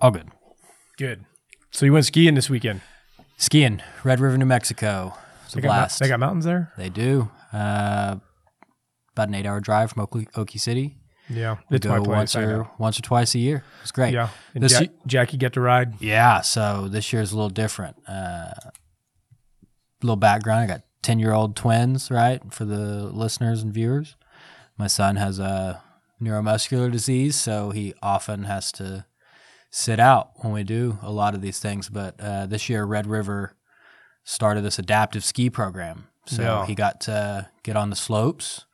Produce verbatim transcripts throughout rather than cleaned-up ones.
All good. Good. So you went skiing this weekend? Skiing. Red River, New Mexico. It's a blast. They got mountains there? They do. Uh, about an eight-hour drive from Oakley, Okie City. Yeah. We it's go my place, once, or, once or twice a year. It's great. Yeah. And this, Jack, Jackie get to ride? Yeah. So this year is a little different. Uh, little background. I got ten-year-old twins, right, for the listeners and viewers. My son has a neuromuscular disease, so he often has to sit out when we do a lot of these things. But uh, this year, Red River started this adaptive ski program. So yeah. he got to get on the slopes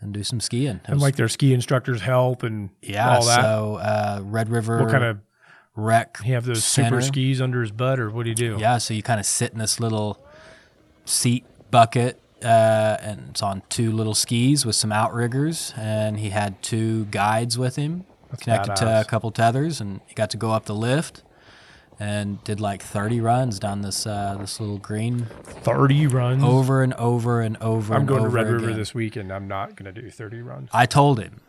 and do some skiing. It and was, like their ski instructors help and yeah, all that? Yeah, so uh, Red River What kind of rec He have those center. super skis under his butt, or what do you do? Yeah, so you kind of sit in this little seat bucket, uh, and it's on two little skis with some outriggers, and he had two guides with him. That's connected badass. To a couple tethers, and he got to go up the lift and did like thirty runs down this uh, this little green. thirty runs? Over and over and over I'm and going over to Red again. River this week, and I'm not going to do thirty runs. I told him,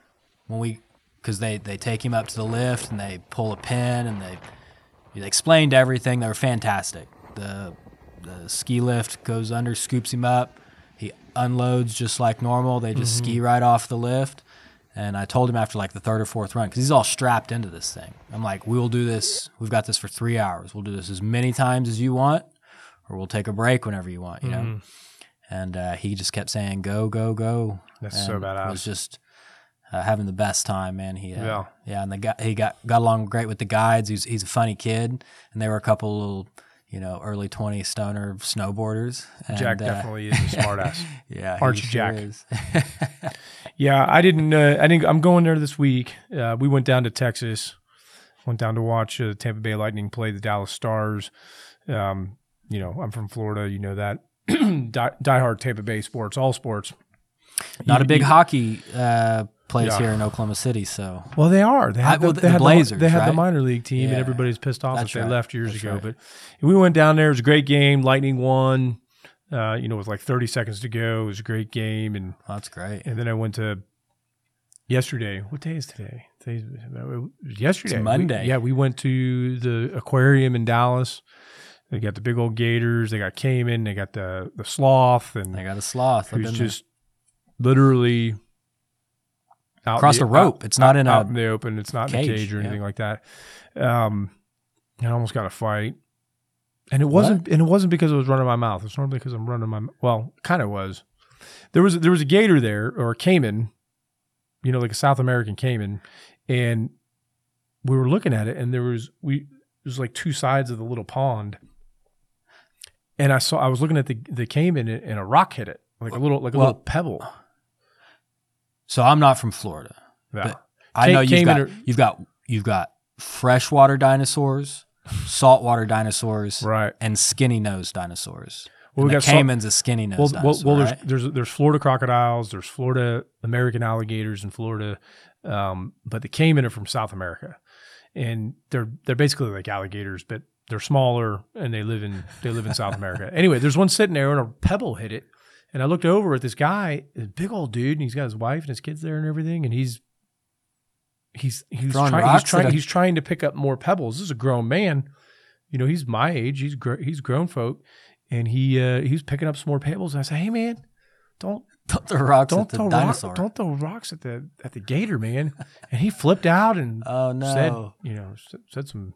when we, because they, they take him up to the lift, and they pull a pin, and they, they explained everything. They were fantastic. The, the ski lift goes under, scoops him up. He unloads just like normal. They just mm-hmm. ski right off the lift. And I told him after like the third or fourth run, because he's all strapped into this thing. I'm like, we'll do this. We've got this for three hours. We'll do this as many times as you want, or we'll take a break whenever you want, you mm-hmm. know? And uh, he just kept saying, go, go, go. That's and so badass. He was just uh, having the best time, man. He, uh, yeah. Yeah, and the guy, he got, got along great with the guides. He's, he's a funny kid. And they were a couple little, you know, early twenties stoner snowboarders. And, Jack definitely uh, is a smartass. Yeah. Arch sure Jack. Is. Yeah, I didn't, uh, I didn't, I'm going there this week. Uh, we went down to Texas, went down to watch uh, Tampa Bay Lightning play the Dallas Stars. Um, you know, I'm from Florida, you know that. Die, diehard Tampa Bay sports, all sports. Not you, a big you, hockey uh, place yeah. here in Oklahoma City, so. Well, they are. They had I, well, the, they the had Blazers, the, They had right? the minor league team, yeah. and everybody's pissed off That's that right. they left years That's ago. Right. But we went down there. It was a great game. Lightning won. Uh, you know, with like thirty seconds to go. It was a great game. And oh, that's great. And then I went to yesterday. What day is today? Today's, yesterday. It's Monday. We, yeah, we went to the aquarium in Dallas. They got the big old gators. They got caiman. They got the, the sloth. And they got a sloth. Who's just there. literally out across the, the rope. Out, it's not out, in, out a in the open. It's not cage, in a cage or anything yeah. like that. Um, I almost got a fight. And it wasn't, what? and it wasn't because it was running my mouth. It's normally because I'm running my. Well, kind of was. There was there was a gator there, or a caiman, you know, like a South American caiman, and we were looking at it, and there was we it was like two sides of the little pond, and I saw I was looking at the the caiman, and a rock hit it, like a little like a well, little pebble. So I'm not from Florida. Yeah. But I know you've got, or, you've got you've got freshwater dinosaurs. Saltwater dinosaurs, right, and skinny-nosed dinosaurs. Well, and we the got caiman's salt- a skinny-nosed well, dinosaur. Well, well right? there's, there's there's Florida crocodiles, there's Florida American alligators in Florida, um, but the caiman are from South America, and they're they're basically like alligators, but they're smaller and they live in they live in South America. Anyway, there's one sitting there, and a pebble hit it, and I looked over at this guy, this big old dude, and he's got his wife and his kids there and everything, and he's. He's he's trying he's trying he's trying to pick up more pebbles. This is a grown man, you know. He's my age. He's gr- he's grown folk, and he uh, he's picking up some more pebbles. And I said, "Hey man, don't don't throw rocks don't at throw the dinosaur. Rock, don't throw rocks at the at the gator, man." And he flipped out and oh, no. said, you know, said some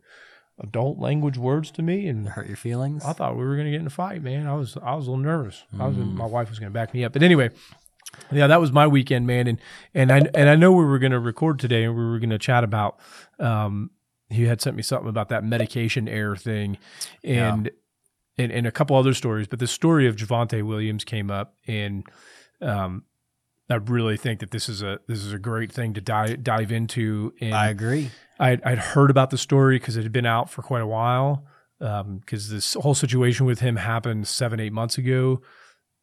adult language words to me and hurt your feelings. I thought we were gonna get in a fight, man. I was I was a little nervous. Mm. I was my wife was gonna back me up, but anyway. Yeah, that was my weekend, man, and and I and I know we were going to record today, and we were going to chat about. Um, you had sent me something about that medication error thing, and yeah. and and a couple other stories, but the story of Javonte Williams came up, and um, I really think that this is a this is a great thing to dive dive into. And I agree. I I'd heard about the story because it had been out for quite a while, because um, this whole situation with him happened seven eight months ago,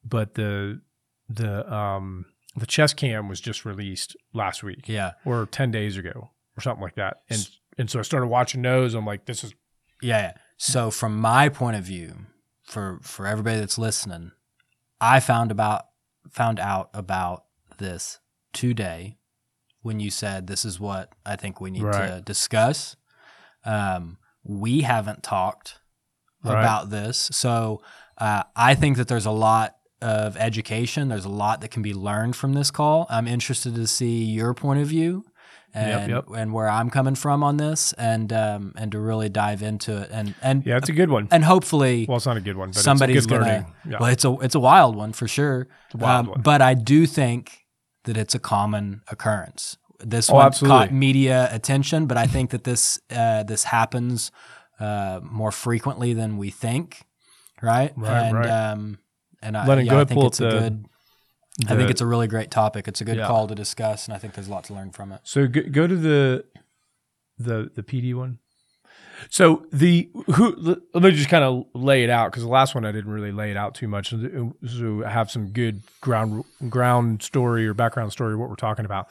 but the The um the chest cam was just released last week, yeah, or ten days ago, or something like that. And and so I started watching those. I'm like, this is, yeah. yeah. So from my point of view, for for everybody that's listening, I found about found out about this today when you said this is what I think we need right. to discuss. Um, we haven't talked right. about this. So uh, I think that there's a lot of education. There's a lot that can be learned from this call. I'm interested to see your point of view and yep, yep. and where I'm coming from on this, and um, and to really dive into it. And, and yeah, it's a good one. And hopefully, well, it's not a good one, but somebody's it's a good gonna, learning. Yeah. Well, it's a it's a wild one for sure. It's a wild um, one. But I do think that it's a common occurrence. This oh, one absolutely. Caught media attention, but I think that this uh, this happens uh, more frequently than we think. Right. Right. And, right. Um, And I, yeah, I think it's the, a good. The, I think it's a really great topic. It's a good yeah. call to discuss, and I think there's a lot to learn from it. So go, go to the, the the P D one. So the who let me just kind of lay it out, because the last one I didn't really lay it out too much. So I have some good ground ground story or background story of what we're talking about.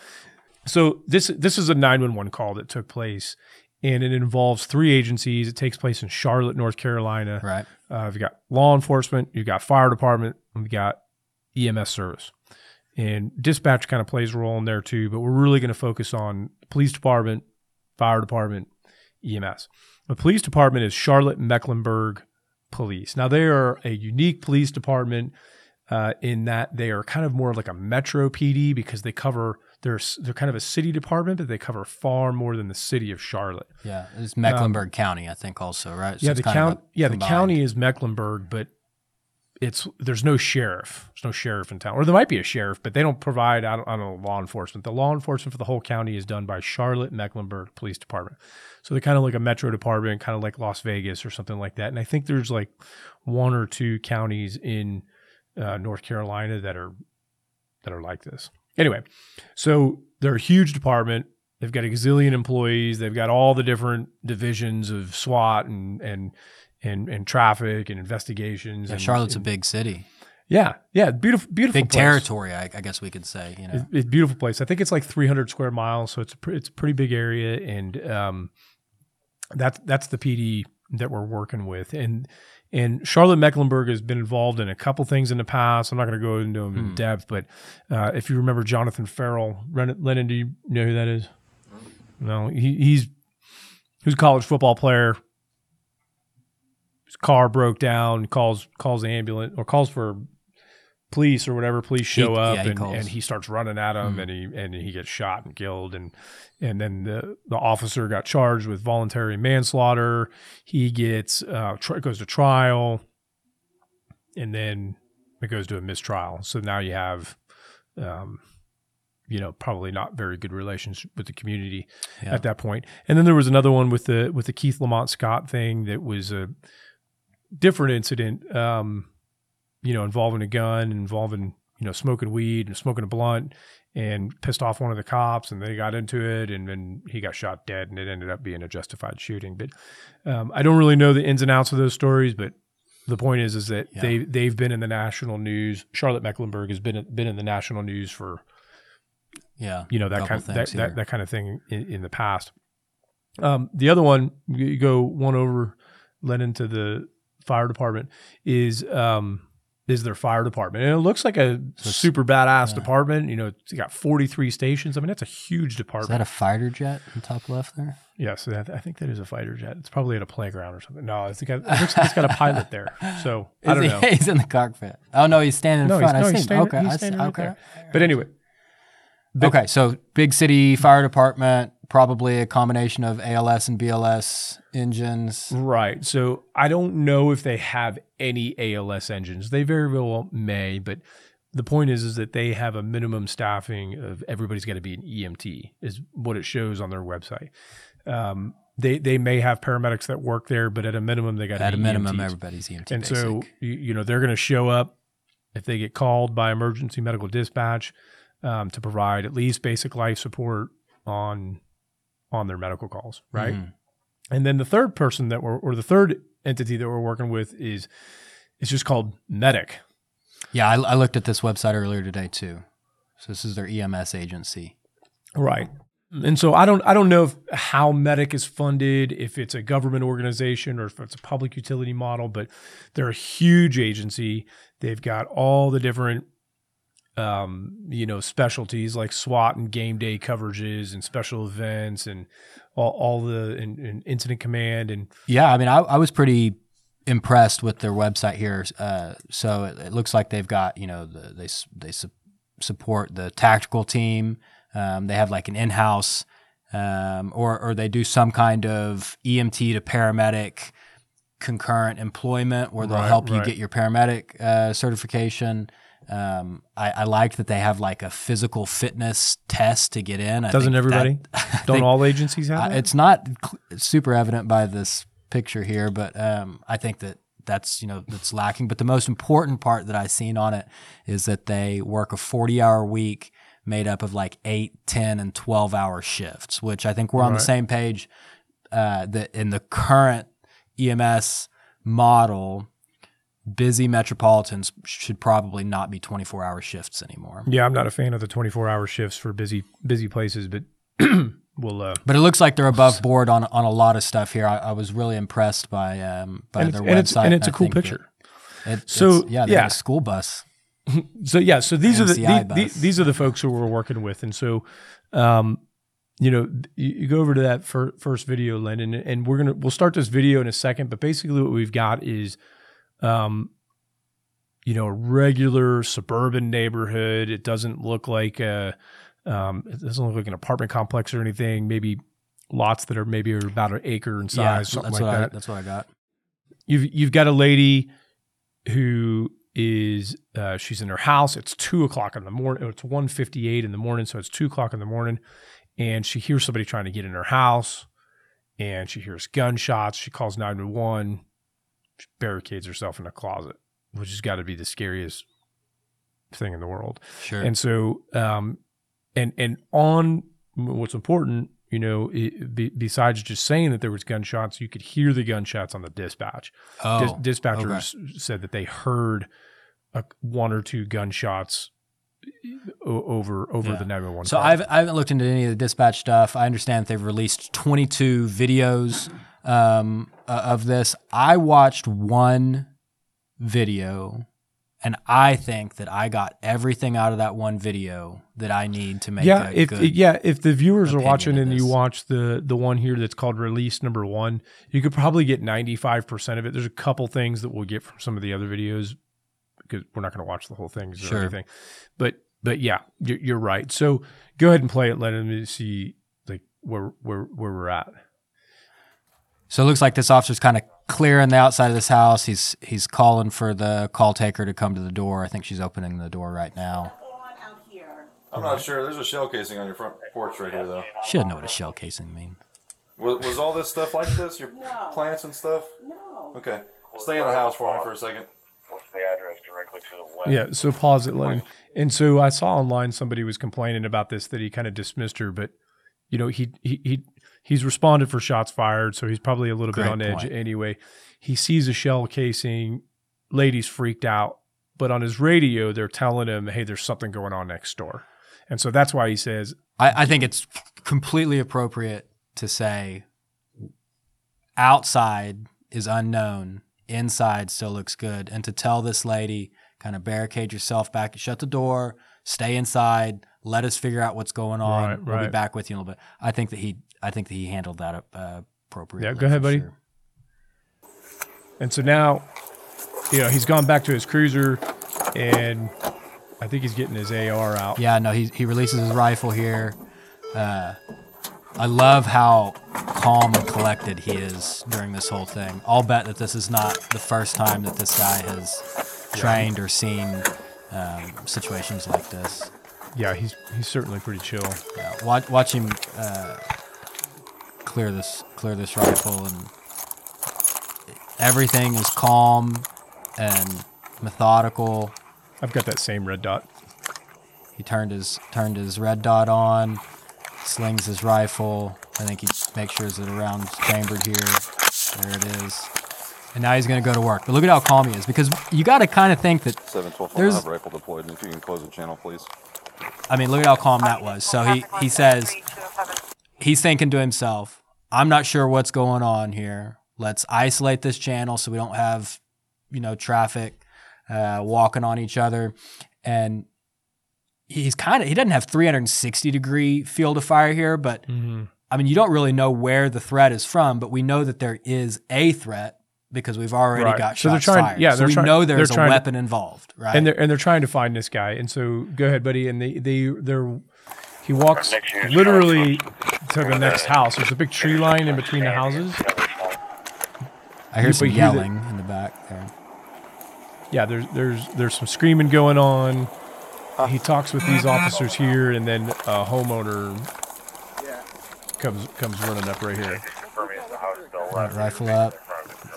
So this this is a nine one one call that took place, and it involves three agencies. It takes place in Charlotte, North Carolina. Right. Uh, you've got law enforcement, you've got fire department, and you've got E M S service. And dispatch kind of plays a role in there too, but we're really going to focus on police department, fire department, E M S. The police department is Charlotte-Mecklenburg Police. Now, they are a unique police department uh, in that they are kind of more like a metro P D, because they cover... They're, they're kind of a city department, but they cover far more than the city of Charlotte. Yeah, it's Mecklenburg um, County, I think, also, right? So yeah, the county. Yeah, combined. The county is Mecklenburg, but it's there's no sheriff. There's no sheriff in town, or there might be a sheriff, but they don't provide I don't, I don't know, law enforcement. The law enforcement for the whole county is done by Charlotte-Mecklenburg Police Department. So they're kind of like a metro department, kind of like Las Vegas or something like that. And I think there's like one or two counties in uh, North Carolina that are that are like this. Anyway, so they're a huge department. They've got a gazillion employees. They've got all the different divisions of SWAT and and and, and traffic and investigations. Yeah, and, Charlotte's and, a big city. Yeah, yeah, beautiful, beautiful. Big place. Territory, I, I guess we could say. You know, it's, it's a beautiful place. I think it's like three hundred square miles, so it's a pre, it's a pretty big area, and um, that's that's the P D that we're working with, and. And Charlotte-Mecklenburg has been involved in a couple things in the past. I'm not going to go into them in hmm. depth, but uh, if you remember Jonathan Farrell, Lennon, do you know who that is? No, he, he's who's a college football player. His car broke down, calls calls the ambulance or calls for police or whatever. Police show he, up, yeah, and, he and he starts running at him, hmm. and he and he gets shot and killed, and and then the, the officer got charged with voluntary manslaughter. He gets uh, tr- goes to trial, and then it goes to a mistrial. So now you have, um, you know, probably not very good relations with the community yeah. at that point. And then there was another one with the with the Keith Lamont Scott thing that was a different incident. Um, you know, involving a gun, involving, you know, smoking weed and smoking a blunt, and pissed off one of the cops, and they got into it, and then he got shot dead, and it ended up being a justified shooting. But um, I don't really know the ins and outs of those stories, but the point is is that yeah. they, they've been in the national news. Charlotte-Mecklenburg has been been in the national news for, yeah, you know, that kind of, that, that, that kind of thing in, in the past. Um, the other one, you go one over, led into the fire department, is... Um, is their fire department. And it looks like a so super badass yeah. department. You know, it's got forty-three stations. I mean, that's a huge department. Is that a fighter jet in top left there? Yeah, so that, I think that is a fighter jet. It's probably at a playground or something. No, I think it looks like it's got a pilot there. So, is I don't he, know. He's in the cockpit. Oh, no, he's standing in no, front. He's, no, I he's standing, okay, he's standing I see, right okay. there. But anyway. But, okay, so big city fire department, probably a combination of A L S and B L S engines. Right. So I don't know if they have any A L S engines. They very well may, but the point is, is that they have a minimum staffing of everybody's got to be an E M T is what it shows on their website. Um, they they may have paramedics that work there, but at a minimum, they got to be E M Ts. At a minimum, everybody's E M T And basic. So, you know, they're going to show up if they get called by emergency medical dispatch. Um, to provide at least basic life support on on their medical calls, right? Mm-hmm. And then the third person that we're, or the third entity that we're working with is, it's just called Medic. Yeah, I, I looked at this website earlier today too. So this is their E M S agency. Right. And so I don't I don't know if, how Medic is funded, if it's a government organization or if it's a public utility model, but they're a huge agency. They've got all the different um, you know, specialties like SWAT and game day coverages and special events and all, all the and, and incident command. And yeah, I mean, I, I was pretty impressed with their website here. Uh, so it, it looks like they've got, you know, the, they they su- support the tactical team. Um, they have like an in-house um, or, or they do some kind of E M T to paramedic concurrent employment where they'll right, help right. you get your paramedic uh, certification. Um, I, I like that they have like a physical fitness test to get in. I Doesn't everybody? That, Don't think, all agencies have that? Uh, it's not cl- super evident by this picture here, but um, I think that that's, you know, that's lacking. But the most important part that I've seen on it is that they work a forty-hour week made up of like eight, ten, and twelve-hour shifts, which I think we're on right. the same page uh, that in the current E M S model, busy metropolitans should probably not be twenty-four-hour shifts anymore. Yeah, I'm not a fan of the twenty-four-hour shifts for busy busy places, but we'll. Uh, but it looks like they're above board on on a lot of stuff here. I, I was really impressed by um by their website, it's, and it's a I cool picture. It, so it's, yeah, they yeah. had a school bus. So yeah, so these are the, the, the these are the folks who we're working with, and so um, you know, you, you go over to that fir- first video, Len, and, and we're gonna we'll start this video in a second. But basically, what we've got is. Um, you know, a regular suburban neighborhood. It doesn't look like a, um, it doesn't look like an apartment complex or anything. Maybe lots that are maybe are about an acre in size, yeah, something that's like what that. I, that's what I got. You've you've got a lady who is uh, she's in her house. It's two o'clock in the morning. It's one fifty eight in the morning, so it's two o'clock in the morning, and she hears somebody trying to get in her house, and she hears gunshots. She calls nine one one. She barricades herself in a closet, which has got to be the scariest thing in the world. Sure. And so, um, and and on what's important, you know, it, be, besides just saying that there was gunshots, you could hear the gunshots on the dispatch. Oh, Dis- dispatchers okay. said that they heard a, one or two gunshots over over yeah. the nine one one. So I've, I haven't looked into any of the dispatch stuff. I understand that they've released twenty-two videos. Um, uh, of this, I watched one video, and I think that I got everything out of that one video that I need to make. Yeah, a if good yeah, if the viewers are watching and this. You watch the the one here that's called Release Number One, you could probably get ninety-five percent of it. There's a couple things that we'll get from some of the other videos because we're not going to watch the whole thing sure. or anything. But but yeah, you're, you're right. So go ahead and play it. Let them see like where where where we're at. So it looks like this officer's kind of clearing the outside of this house. He's he's calling for the call taker to come to the door. I think she's opening the door right now. I'm not sure. There's a shell casing on your front porch right here, though. She doesn't know what a shell casing means. Was, was all this stuff like this? Your no. plants and stuff? No. Okay. Stay in the house for me for a second. What's the address directly to the west? Yeah, so pause it, Len. And so I saw online somebody was complaining about this, that he kind of dismissed her, but, you know, he he... he He's responded for shots fired, so he's probably a little Great bit on edge point. Anyway. He sees a shell casing. Lady's freaked out. But on his radio, they're telling him, hey, there's something going on next door. And so that's why he says... I, I think it's completely appropriate to say outside is unknown, inside still looks good. And to tell this lady, kind of barricade yourself back, shut the door, stay inside, let us figure out what's going on. Right, right. We'll be back with you in a little bit. I think that he... I think that he handled that up, uh, appropriately. Yeah, go ahead, buddy. Sure. And so now, you know, he's gone back to his cruiser, and I think he's getting his A R out. Yeah, no, he he releases his rifle here. Uh, I love how calm and collected he is during this whole thing. I'll bet that this is not the first time that this guy has trained yeah. or seen um, situations like this. Yeah, he's he's certainly pretty chill. Yeah, watch, watch him... Uh, Clear this, clear this rifle, and everything is calm and methodical. I've got that same red dot. He turned his turned his red dot on, slings his rifle. I think he makes sure that the round's chambered here. There it is. And now he's going to go to work. But look at how calm he is, because you got to kind of think that seven twelve rifle deployed. And if you can close the channel, please. I mean, look at how calm that was. So he he says. He's thinking to himself, I'm not sure what's going on here. Let's isolate this channel so we don't have, you know, traffic uh, walking on each other. And he's kind of, he doesn't have three hundred sixty degree field of fire here, but mm-hmm. I mean, you don't really know where the threat is from, but we know that there is a threat because we've already right. got so shots trying, fired. Yeah, so we trying, know there's a weapon to, involved, right? And they're, and they're trying to find this guy. And so go ahead, buddy. And they, they, they're, he walks literally to the next house. There's a big tree line in between the houses. I hear some yelling in the back there. Yeah, there's there's there's some screaming going on. He talks with these officers here, and then a homeowner comes comes running up right here. Right, rifle up,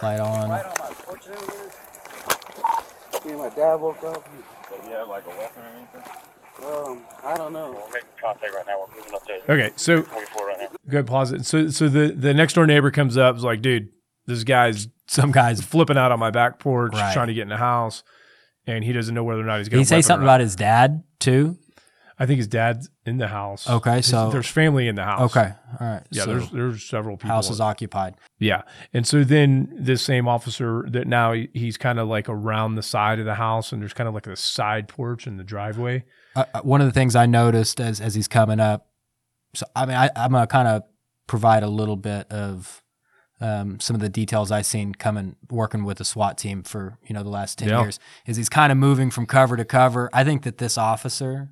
light on. Me and my dad woke up. Do you have like a weapon or anything? Um, I don't know. We're making contact right now. We're moving up to okay, so right now. Go ahead, pause it. So, so the, the next door neighbor comes up, is like, dude, this guy's some guy's flipping out on my back porch, right. trying to get in the house, and he doesn't know whether or not he's going to. Did he say something about his dad too? I think his dad's in the house. Okay, his, so there's family in the house. Okay, all right. Yeah, so there's there's several people. House is occupied. Yeah, and so then this same officer that now he, he's kind of like around the side of the house, and there's kind of like a side porch in the driveway. Uh, one of the things I noticed as, as he's coming up, so I mean, I, I'm going to kind of provide a little bit of um, some of the details I've seen coming, working with the SWAT team for, you know, the last ten yeah. years, is he's kind of moving from cover to cover. I think that this officer,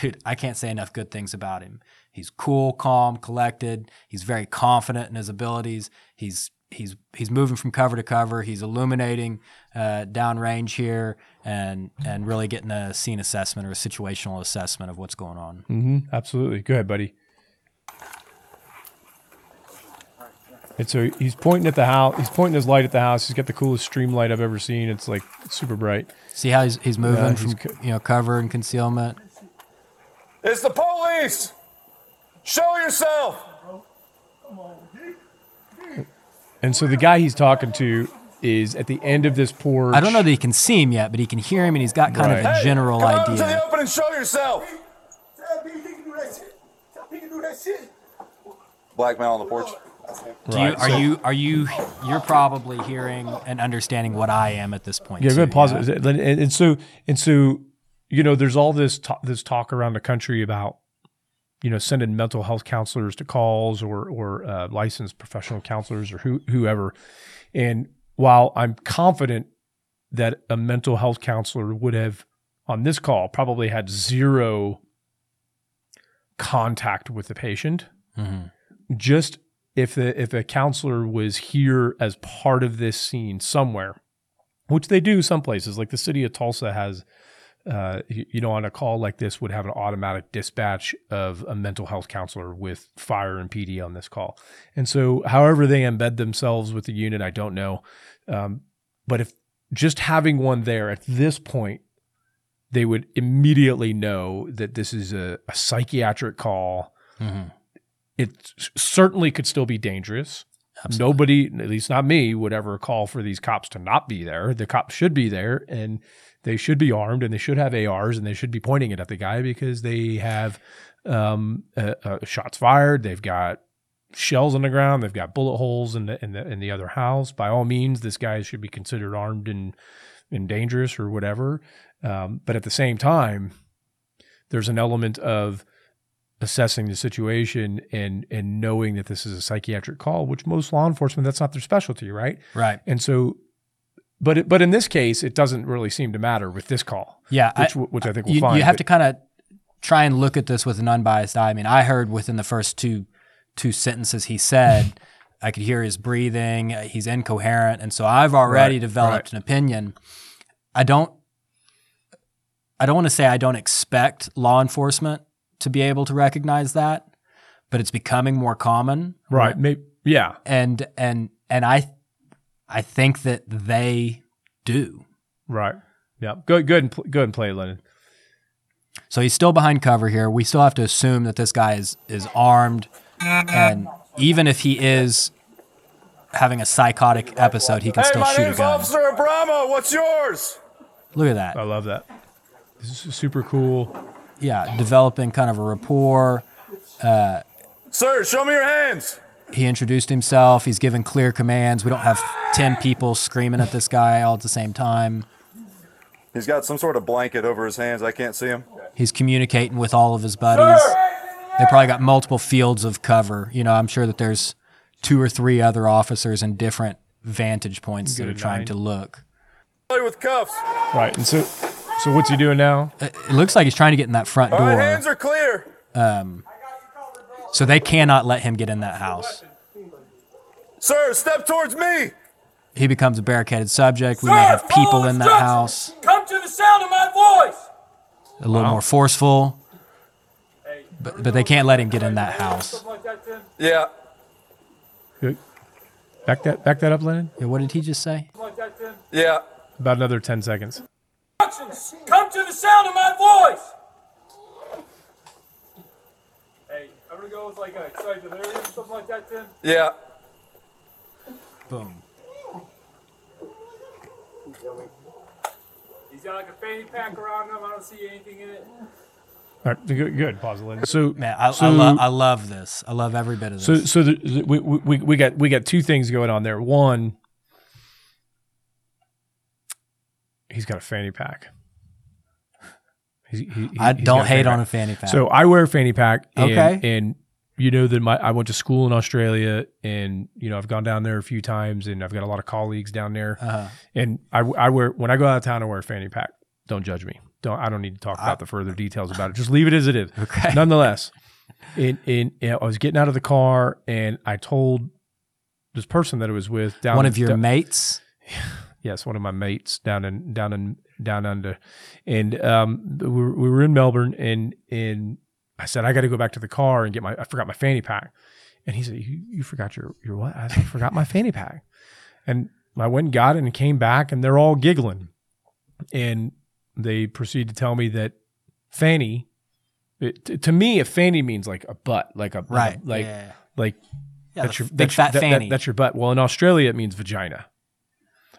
dude, I can't say enough good things about him. He's cool, calm, collected. He's very confident in his abilities. He's he's he's moving from cover to cover. He's illuminating uh, downrange here and and really getting a scene assessment or a situational assessment of what's going on. Mm-hmm. Absolutely. Go ahead, buddy. And so he's pointing at the house. He's pointing his light at the house. He's got the coolest stream light I've ever seen. It's like super bright. See how he's he's moving yeah, he's from co- you know cover and concealment. It's the police. Show yourself. Come on. And so the guy he's talking to is at the end of this porch. I don't know that he can see him yet, but he can hear him, and he's got kind right. of a general hey, come idea. Come out to the open and show yourself. Tell me he can do that shit. Tell me he can do that shit. Black man on the porch. Do you, are you are you you're probably hearing and understanding what I am at this point? Yeah, good. Pause it. Yeah? And, and so and so, you know, there's all this talk, this talk around the country about, you know, sending mental health counselors to calls or or uh, licensed professional counselors or who, whoever. And while I'm confident that a mental health counselor would have, on this call, probably had zero contact with the patient, mm-hmm. just if the if a counselor was here as part of this scene somewhere, which they do some places, like the city of Tulsa has... Uh, you know, on a call like this would have an automatic dispatch of a mental health counselor with fire and P D on this call. And so however they embed themselves with the unit, I don't know. Um, but if just having one there at this point, they would immediately know that this is a, a psychiatric call. Mm-hmm. It certainly could still be dangerous. Absolutely. Nobody, at least not me, would ever call for these cops to not be there. The cops should be there, and they should be armed, and they should have A Rs, and they should be pointing it at the guy because they have um, uh, uh, shots fired. They've got shells on the ground. They've got bullet holes in the in the in the other house. By all means, this guy should be considered armed and and dangerous or whatever. Um, but at the same time, there's an element of assessing the situation and and knowing that this is a psychiatric call, which most law enforcement, that's not their specialty, right? Right. And so, but it, but in this case, it doesn't really seem to matter with this call. Yeah, which I, which I think we'll you, find. You have but, to kind of try and look at this with an unbiased eye. I mean, I heard within the first two two sentences he said, I could hear his breathing. He's incoherent, and so I've already right, developed right. an opinion. I don't. I don't want to say I don't expect law enforcement to be able to recognize that, but it's becoming more common. Right. Maybe, yeah. And, and, and I, I think that they do. Right. Yeah. Go, go ahead and, pl- go ahead and play it, Lennon. So he's still behind cover here. We still have to assume that this guy is, is armed. And even if he is having a psychotic episode, he can hey, still shoot a gun. Hey, my name's Officer Abramo. What's yours? Look at that. I love that. This is super cool. Yeah, developing kind of a rapport. Uh, Sir, show me your hands. He introduced himself. He's given clear commands. We don't have ten people screaming at this guy all at the same time. He's got some sort of blanket over his hands. I can't see him. He's communicating with all of his buddies. They probably got multiple fields of cover. You know, I'm sure that there's two or three other officers in different vantage points that are trying to look. Play with cuffs. Right. And so, so what's he doing now? It looks like he's trying to get in that front door. All right, hands are clear. Um, so they cannot let him get in that house. Sir, step towards me. He becomes a barricaded subject. We may have people in that house. Come to the sound of my voice. A little wow. more forceful. But but they can't let him get in that house. Yeah. Back that back that up, Lennon. Yeah, what did he just say? Yeah. About another ten seconds. Come to the sound of my voice. Hey, I'm gonna go with like a side delirium or something like that, Tim. Yeah. Boom. He's got like a fanny pack around him. I don't see anything in it. All right, good, good. Pause, Lennon. So, man, I, so, I, lo- I love this. I love every bit of this. So, so the, we, we we got we got two things going on there. One, he's got a fanny pack. He's, he, I he's don't hate a on pack. a fanny pack. So I wear a fanny pack. And, okay, and you know that my I went to school in Australia, and you know I've gone down there a few times, and I've got a lot of colleagues down there. Uh-huh. And I I wear when I go out of town, I wear a fanny pack. Don't judge me. Don't, I don't need to talk about the further details about it. Just leave it as it is. Okay. Nonetheless, in, in, in, I was getting out of the car, and I told this person that I was with down one of your down, mates. Yes, one of my mates down in down in down under, and um, we were, we were in Melbourne, and and I said I got to go back to the car and get my I forgot my fanny pack, and he said you, you forgot your your what? I said I forgot my fanny pack, and I went and got it and came back, and they're all giggling, and they proceed to tell me that fanny, it, t- to me, a fanny means like a butt, like a right, like yeah. like yeah, that's your that's your, fat that, fanny. That, that's your butt. Well, in Australia, it means vagina.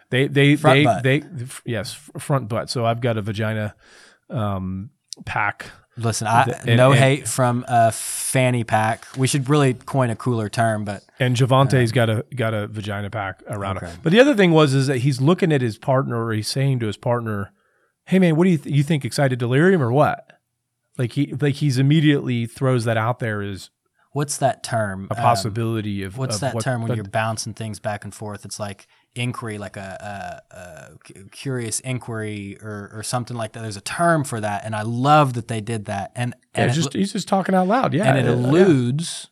They they front they, butt. they yes front butt. So I've got a vagina um, pack. Listen, I, that, and, no and, hate from a fanny pack. We should really coin a cooler term, but and Javante's uh, got a got a vagina pack around okay. him. But the other thing was is that he's looking at his partner, or he's saying to his partner, hey man, what do you th- you think? Excited delirium or what? Like he like he's immediately throws that out there as what's that term? A possibility um, of what's of that what, term when but, you're bouncing things back and forth? It's like inquiry, like a, a, a curious inquiry or or something like that. There's a term for that, and I love that they did that. And, and yeah, it just he's just talking out loud, yeah. And it, it alludes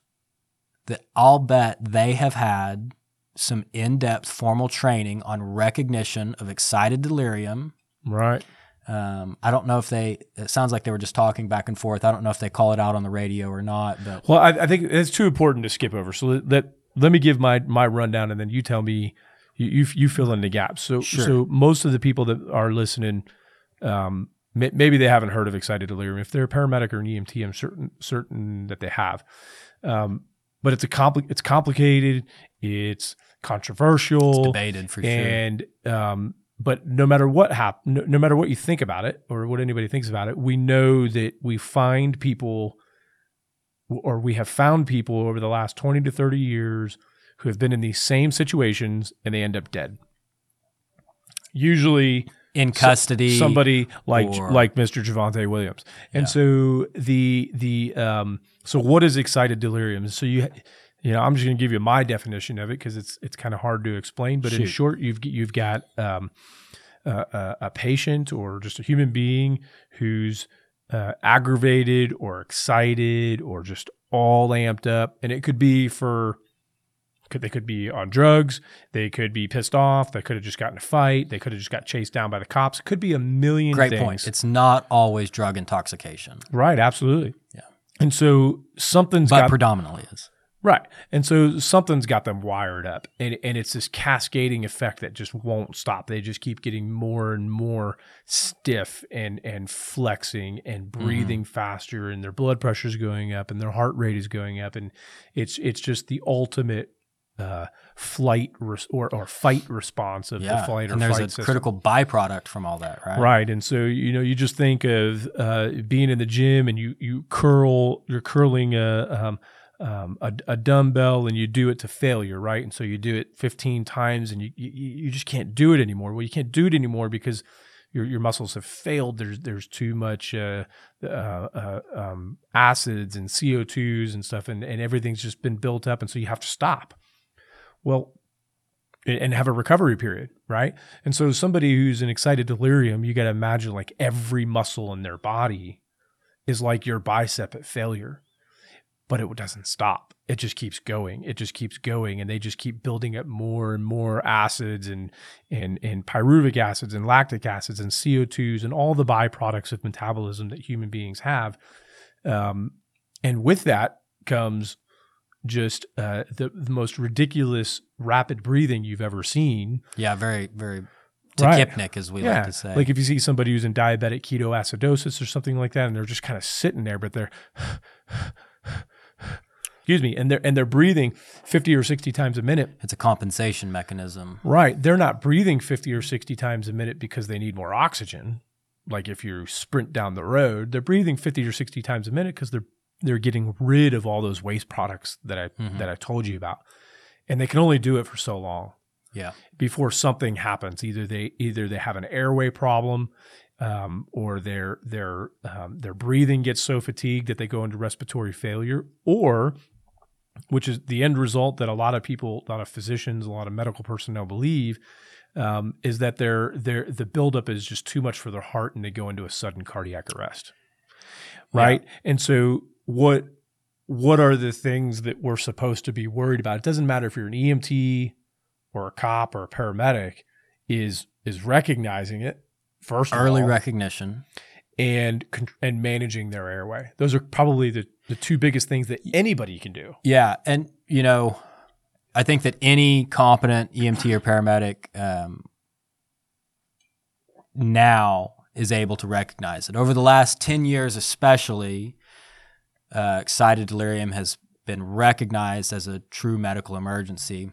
yeah. that I'll bet they have had some in-depth formal training on recognition of excited delirium, right? Um, I don't know if they, it sounds like they were just talking back and forth. I don't know if they call it out on the radio or not. But. Well, I, I think it's too important to skip over. So let, let, let me give my, my rundown and then you tell me, you you, you fill in the gaps. So sure. so most of the people that are listening, um, may, maybe they haven't heard of excited delirium. If they're a paramedic or an E M T, I'm certain certain that they have. Um, but it's a compli- it's complicated, it's controversial. It's debated for and, sure. And, um, But no matter what hap- no, no matter what you think about it or what anybody thinks about it, we know that we find people or we have found people over the last twenty to thirty years who have been in these same situations and they end up dead. Usually in custody. So, somebody like or, like Mister Javonte Williams. And yeah. so the the um, so what is excited delirium? So you you know, I'm just going to give you my definition of it because it's it's kind of hard to explain. But Shoot. in short, you've you've got um, a, a patient or just a human being who's uh, aggravated or excited or just all amped up, and it could be for could they could be on drugs, they could be pissed off, they could have just gotten in a fight, they could have just got chased down by the cops. It could be a million Great things. Great point. It's not always drug intoxication. Right. Absolutely. Yeah. And so something's but got, predominantly is. Right. And so something's got them wired up, and, and it's this cascading effect that just won't stop. They just keep getting more and more stiff and, and flexing and breathing mm-hmm. faster, and their blood pressure is going up and their heart rate is going up. And it's it's just the ultimate uh, flight res- or, or fight response of yeah. the flight or and flight system. And there's a critical byproduct from all that, right? Right. And so, you know, you just think of uh, being in the gym and you, you curl, you're curling a um, – Um, a, a dumbbell, and you do it to failure, right? And so you do it fifteen times, and you, you you just can't do it anymore. Well, you can't do it anymore because your your muscles have failed. There's there's too much uh, uh, uh, um, acids and C O twos and stuff, and, and everything's just been built up, and so you have to stop. Well, and have a recovery period, right? And so somebody who's in excited delirium, you got to imagine like every muscle in their body is like your bicep at failure, but it doesn't stop. It just keeps going. It just keeps going. And they just keep building up more and more acids and, and, and pyruvic acids and lactic acids and C O twos and all the byproducts of metabolism that human beings have. Um, and with that comes just uh, the, the most ridiculous rapid breathing you've ever seen. Yeah, very, very tachypnic, right. as we yeah. like to say. Like if you see somebody who's in diabetic ketoacidosis or something like that, and they're just kind of sitting there, but they're, excuse me, and they're, and they're breathing fifty or sixty times a minute. It's a compensation mechanism. Right. They're not breathing fifty or sixty times a minute because they need more oxygen. Like if you sprint down the road, they're breathing fifty or sixty times a minute because they're they're getting rid of all those waste products that I mm-hmm. that I told you about. And they can only do it for so long. Yeah. Before something happens. Either they either they have an airway problem um, or their their um, their breathing gets so fatigued that they go into respiratory failure, or which is the end result that a lot of people, a lot of physicians, a lot of medical personnel believe, um, is that their their the buildup is just too much for their heart and they go into a sudden cardiac arrest. Right? Yeah. And so What what are the things that we're supposed to be worried about? It doesn't matter if you're an E M T or a cop or a paramedic, is is recognizing it first of all. Early recognition. And and managing their airway. Those are probably the, the two biggest things that anybody can do. Yeah. And, you know, I think that any competent E M T or paramedic um, now is able to recognize it. Over the last ten years especially, Uh, excited delirium has been recognized as a true medical emergency.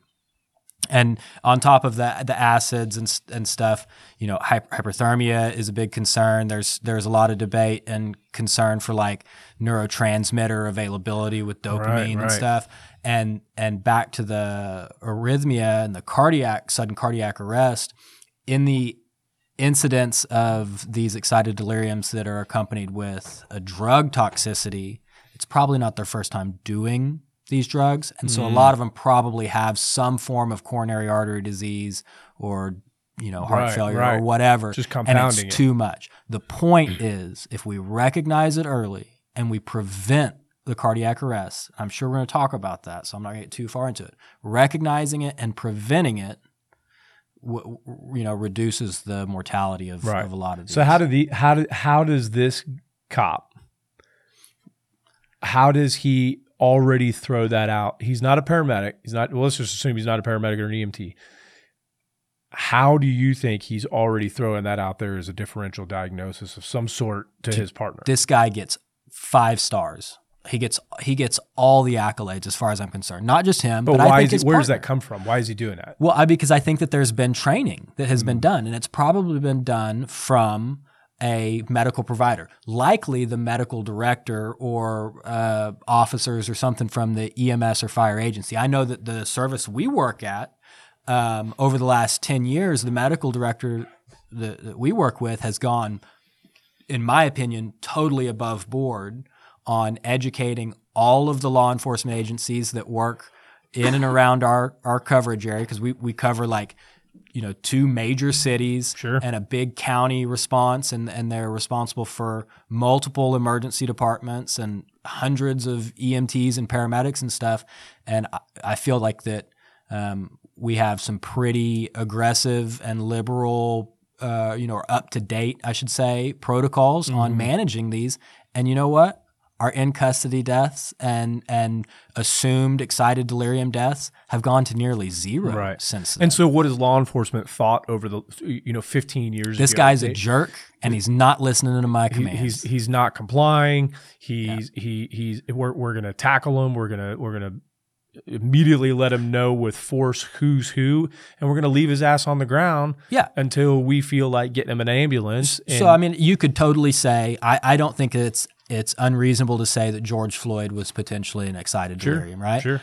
And on top of that, the acids and and stuff, you know, hyperthermia is a big concern. There's there's a lot of debate and concern for like neurotransmitter availability with dopamine right, and right. stuff. And and back to the arrhythmia and the cardiac sudden cardiac arrest, in the incidence of these excited deliriums that are accompanied with a drug toxicity, it's probably not their first time doing these drugs. And so mm. a lot of them probably have some form of coronary artery disease or, you know, heart right, failure right. or whatever. Just compounding and it's it. too much. The point is, if we recognize it early and we prevent the cardiac arrest, I'm sure we're going to talk about that, so I'm not going to get too far into it. Recognizing it and preventing it, w- w- you know, reduces the mortality of, right. of a lot of these. So how do the how do, how does this cop, how does he already throw that out? He's not a paramedic. He's not, well, let's just assume he's not a paramedic or an E M T. How do you think he's already throwing that out there as a differential diagnosis of some sort to, to his partner? This guy gets five stars. He gets he gets all the accolades as far as I'm concerned. Not just him, but, but why I think is he, his where partner. Does that come from? Why is he doing that? Well, I, because I think that there's been training that has mm. been done, and it's probably been done from a medical provider, likely the medical director or uh, officers or something from the E M S or fire agency. I know that the service we work at, um, over the last ten years, the medical director that, that we work with has gone, in my opinion, totally above board on educating all of the law enforcement agencies that work in and around our, our coverage area, because we, we cover like you know, two major cities sure. and a big county response, and, and they're responsible for multiple emergency departments and hundreds of E M Ts and paramedics and stuff. And I, I feel like that um, we have some pretty aggressive and liberal, uh, you know, or up-to-date, I should say, protocols mm-hmm. on managing these. And you know what? Our in-custody deaths and and assumed excited delirium deaths have gone to nearly zero right. since then. And so what has law enforcement thought over the, you know, fifteen years this ago? This guy's a jerk, and he's not listening to my commands. He, he's he's not complying. He's yeah. he he's we're we're going to tackle him. We're going to we're going to immediately let him know with force who's who, and we're going to leave his ass on the ground yeah. until we feel like getting him an ambulance. And so I mean, you could totally say I, I don't think it's It's unreasonable to say that George Floyd was potentially an excited sure, delirium, right? Sure.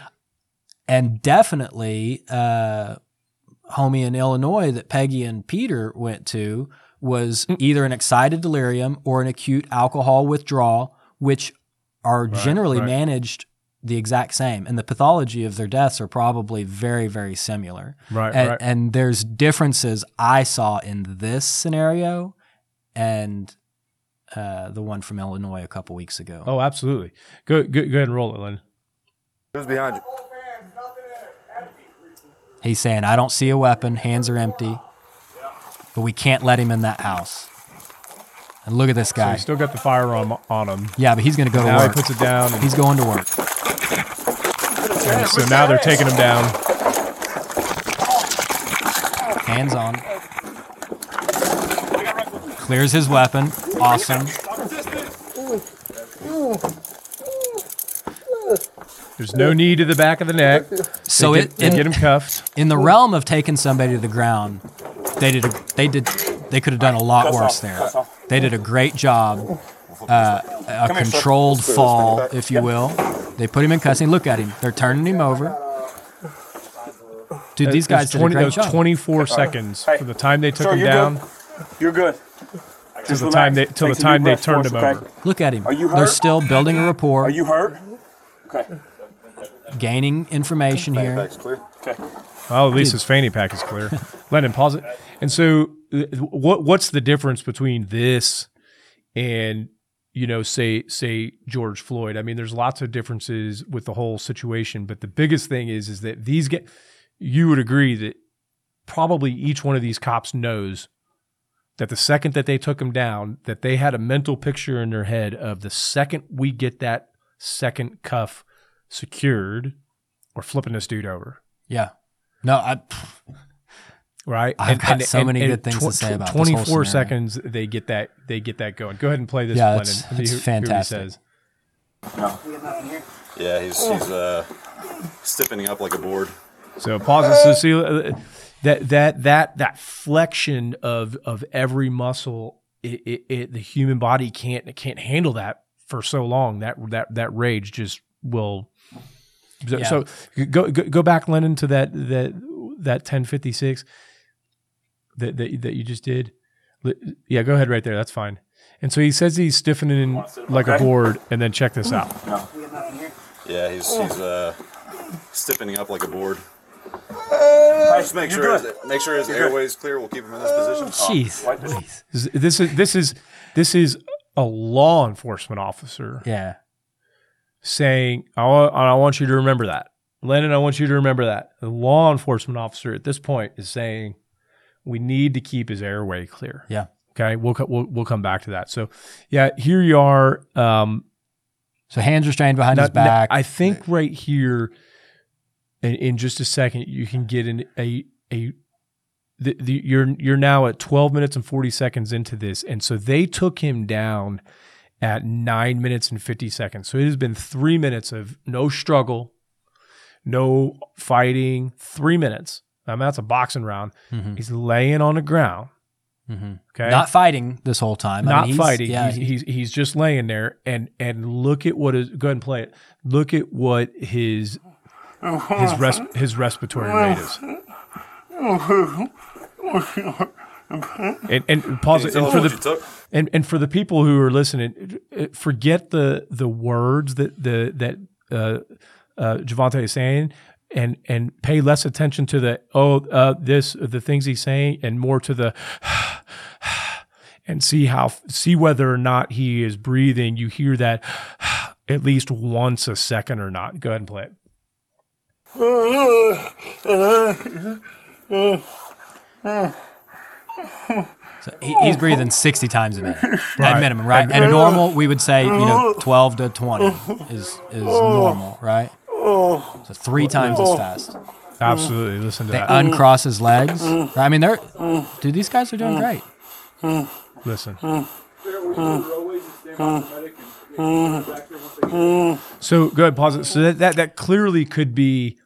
And definitely, uh, homie in Illinois that Peggy and Peter went to was either an excited delirium or an acute alcohol withdrawal, which are right, generally right. managed the exact same. And the pathology of their deaths are probably very, very similar. Right, and, right. and there's differences I saw in this scenario and uh, the one from Illinois a couple weeks ago. Oh, absolutely. Go, go, go ahead and roll it, Lynn. It was behind you. He's saying, I don't see a weapon, hands are empty, but we can't let him in that house. And look at this guy. So he's still got the firearm on him. Yeah, but he's going to go to now work. Now he puts it down. And he's going to work. And so now they're taking him down. Hands on. Clears his weapon. Awesome. There's no knee to the back of the neck. So they get, it they in, get him cuffed. In the realm of taking somebody to the ground, they did. A, they did. They could have done a lot worse there. They did a great job. Uh, a controlled fall, if you will. They put him in custody. Look at him. They're turning him over. Dude, these guys did a great job. twenty-four seconds from the time they took him down. You're good. Till the time they till the time they turned him over. Look at him. They're still building a rapport. Are you hurt? Okay. Gaining information here. Okay. Well, at least his fanny pack is clear. Lennon, pause it. And so, what what's the difference between this and, you know, say say George Floyd? I mean, there's lots of differences with the whole situation, but the biggest thing is is that these get. You would agree that probably each one of these cops knows that the second that they took him down, that they had a mental picture in their head of the second we get that second cuff secured, we're flipping this dude over. Yeah. No, I. Right, I've and, got and, so and, many and good things tw- to say about twenty-four this whole seconds. They get that. They get that going. Go ahead and play this. Yeah, it's fantastic. Who he says. No. Yeah, he's he's uh, stiffening up like a board. So pause. So see uh, that that that that flexion of of every muscle. It, it, it the human body can't it can't handle that for so long. That that that rage just will. So, yeah. so go, go go back, Lennon, to that that that ten fifty-six. That, that that you just did. Yeah, go ahead right there. That's fine. And so he says he's stiffening like okay. a board, and then check this out. No. Yeah, he's he's uh, stiffening up like a board. Just make sure his, make sure his airway is clear. We'll keep him in this position. Oh, jeez, this is this is this is a law enforcement officer. Yeah, saying I want, I want you to remember that, Lennon. I want you to remember that. The law enforcement officer at this point is saying, we need to keep his airway clear. Yeah. Okay. We'll we'll we'll come back to that. So, yeah. Here you are. Um, so hands restrained behind now, his back. I think right here, in, in just a second, you can get in a a. The, the, you're you're now at twelve minutes and forty seconds into this, and so they took him down at nine minutes and fifty seconds. So it has been three minutes of no struggle, no fighting. Three minutes. I mean, that's a boxing round. Mm-hmm. He's laying on the ground. Mm-hmm. Okay, not fighting this whole time. Not I mean, he's, fighting. Yeah, he's, he's he's just laying there, and and look at what is. Go ahead and play it. Look at what his his res, his respiratory rate is. And, and pause it. And for the and, and for the people who are listening, forget the the words that the that uh, uh, Javonte is saying. And and pay less attention to the oh uh, this the things he's saying and more to the and see how see whether or not he is breathing. You hear that at least once a second or not. Go ahead and play it. So he, he's breathing sixty times a minute right. at minimum, right? And a normal we would say you know twelve to twenty is is normal, right? So three times as fast. Absolutely. Listen to they that. They uncross his legs. I mean, they're dude, these guys are doing great. Listen. So go ahead, pause it. So that, that that clearly could be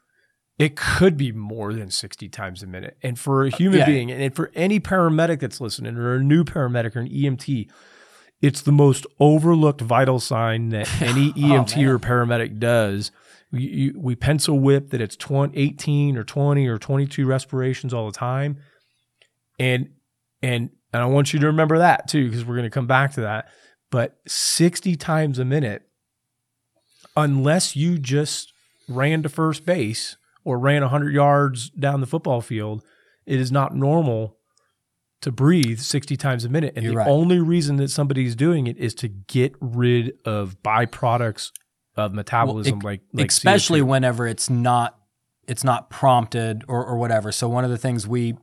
it could be more than sixty times a minute. And for a human yeah. being, and for any paramedic that's listening, or a new paramedic or an E M T, it's the most overlooked vital sign that any E M T oh, or paramedic does. We, we pencil whip that it's twenty, eighteen or twenty or twenty-two respirations all the time. And and And I want you to remember that too, because we're going to come back to that. But sixty times a minute, unless you just ran to first base or ran one hundred yards down the football field, it is not normal to breathe sixty times a minute. And You're the right. only reason that somebody's doing it is to get rid of byproducts of metabolism, well, it, like, like especially C O two. Whenever it's not it's not prompted or, or whatever. So one of the things we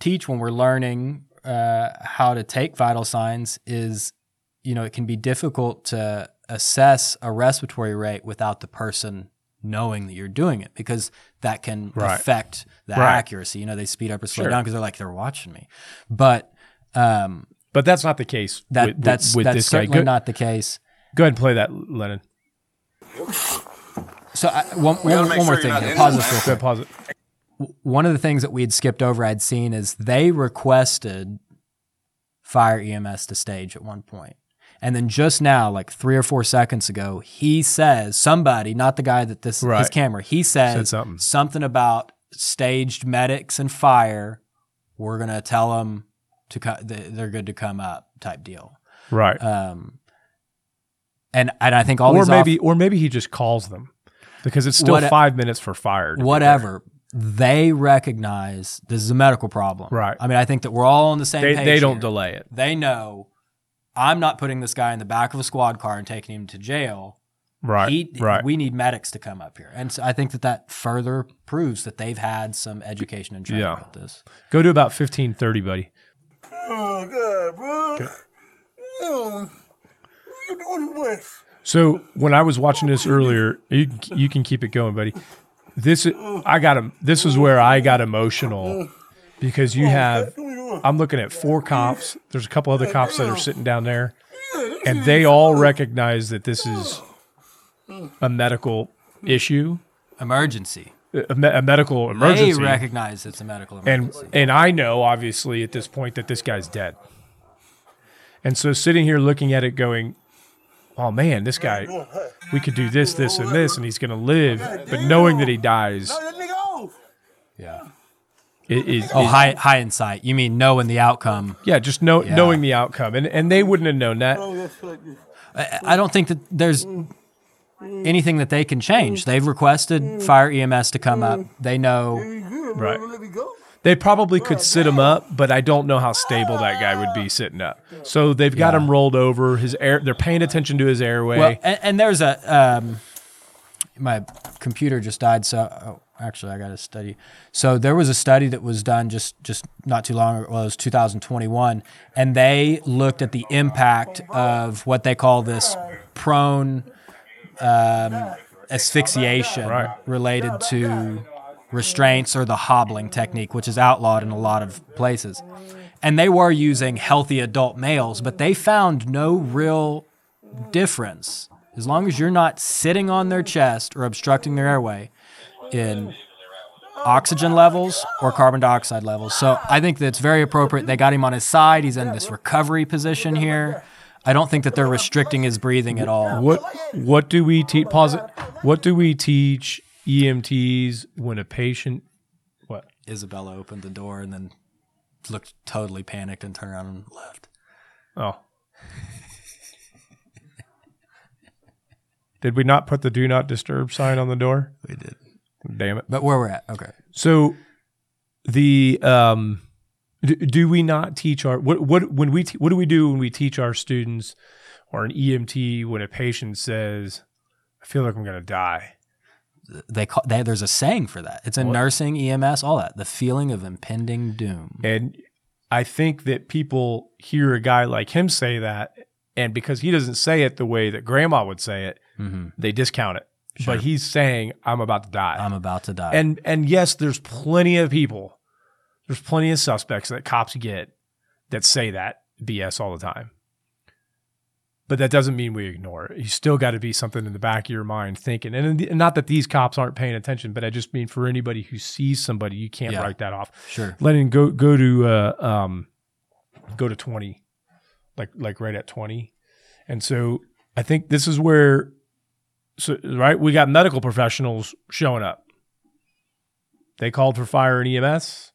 teach when we're learning uh, how to take vital signs is, you know, it can be difficult to assess a respiratory rate without the person knowing that you're doing it, because that can right. affect the right. accuracy. You know, they speed up or slow sure. down because they're like, they're watching me. But um, but that's not the case. That with, that's with that's this certainly go, not the case. Go ahead and play that, Lennon. So I, one, one, one more sure thing here. Pause this real quick. Pause it. One of the things that we had skipped over, I'd seen, is they requested fire E M S to stage at one point. And then just now, like three or four seconds ago, he says, somebody, not the guy that this right. his camera, he says Said something. something about staged medics and fire. We're going to tell them to co- they're good to come up type deal. Right. Um, and and I think all or these maybe off- Or maybe he just calls them, because it's still what, five minutes for fire. Whatever. They recognize this is a medical problem. Right. I mean, I think that we're all on the same they, page. They don't here. delay it. They know. I'm not putting this guy in the back of a squad car and taking him to jail. Right, he, right. We need medics to come up here. And so I think that that further proves that they've had some education and training yeah. about this. Go to about fifteen thirty, buddy. Oh, God, bro. Okay. Oh, you're doing this. So when I was watching this earlier, you, you can keep it going, buddy. This I got a, This is where I got emotional. Because you have, I'm looking at four cops. There's a couple other cops that are sitting down there, and they all recognize that this is a medical issue. Emergency. A, me- a medical emergency. They recognize it's a medical emergency. And, and I know, obviously, at this point that this guy's dead. And so sitting here looking at it going, oh, man, this guy, we could do this, this, and this, and he's going to live. But knowing that he dies. Yeah. It, it, oh, it, high high insight. You mean knowing the outcome? Yeah, just know, yeah. knowing the outcome, and and they wouldn't have known that. I, I don't think that there's anything that they can change. They've requested fire E M S to come up. They know, right? They probably could sit him up, but I don't know how stable that guy would be sitting up. So they've got yeah. him rolled over. His air. They're paying attention to his airway. Well, and, and there's a um, my computer just died, so. Oh. Actually, I got a study. So there was a study that was done just, just not too long ago. Well, it was two thousand twenty-one, and they looked at the impact of what they call this prone um, asphyxiation right. related to restraints or the hobbling technique, which is outlawed in a lot of places. And they were using healthy adult males, but they found no real difference. As long as you're not sitting on their chest or obstructing their airway, in oxygen levels or carbon dioxide levels. So I think that's very appropriate. They got him on his side. He's in this recovery position here. I don't think that they're restricting his breathing at all. What what do we teach? Pause it. What do we teach E M Ts when a patient? What? Isabella opened the door and then looked totally panicked and turned around and left. Oh. Did we not put the do not disturb sign on the door? We did. Damn it. But where we're at. Okay. So the, um, do, do we not teach our, what, what, when we, te- what do we do when we teach our students or an E M T when a patient says, I feel like I'm going to die? They call, they, there's a saying for that. It's in nursing, E M S, all that, the feeling of impending doom. And I think that people hear a guy like him say that, and because he doesn't say it the way that grandma would say it, mm-hmm. they discount it. Sure. But he's saying, I'm about to die. I'm about to die. And and yes, there's plenty of people, there's plenty of suspects that cops get that say that B S all the time. But that doesn't mean we ignore it. You still got to be something in the back of your mind thinking. And, and not that these cops aren't paying attention, but I just mean for anybody who sees somebody, you can't yeah. write that off. Sure. Lennon, go go to uh, um, go to twenty, like like right at twenty. And so I think this is where... So, right, we got medical professionals showing up. They called for fire and E M S.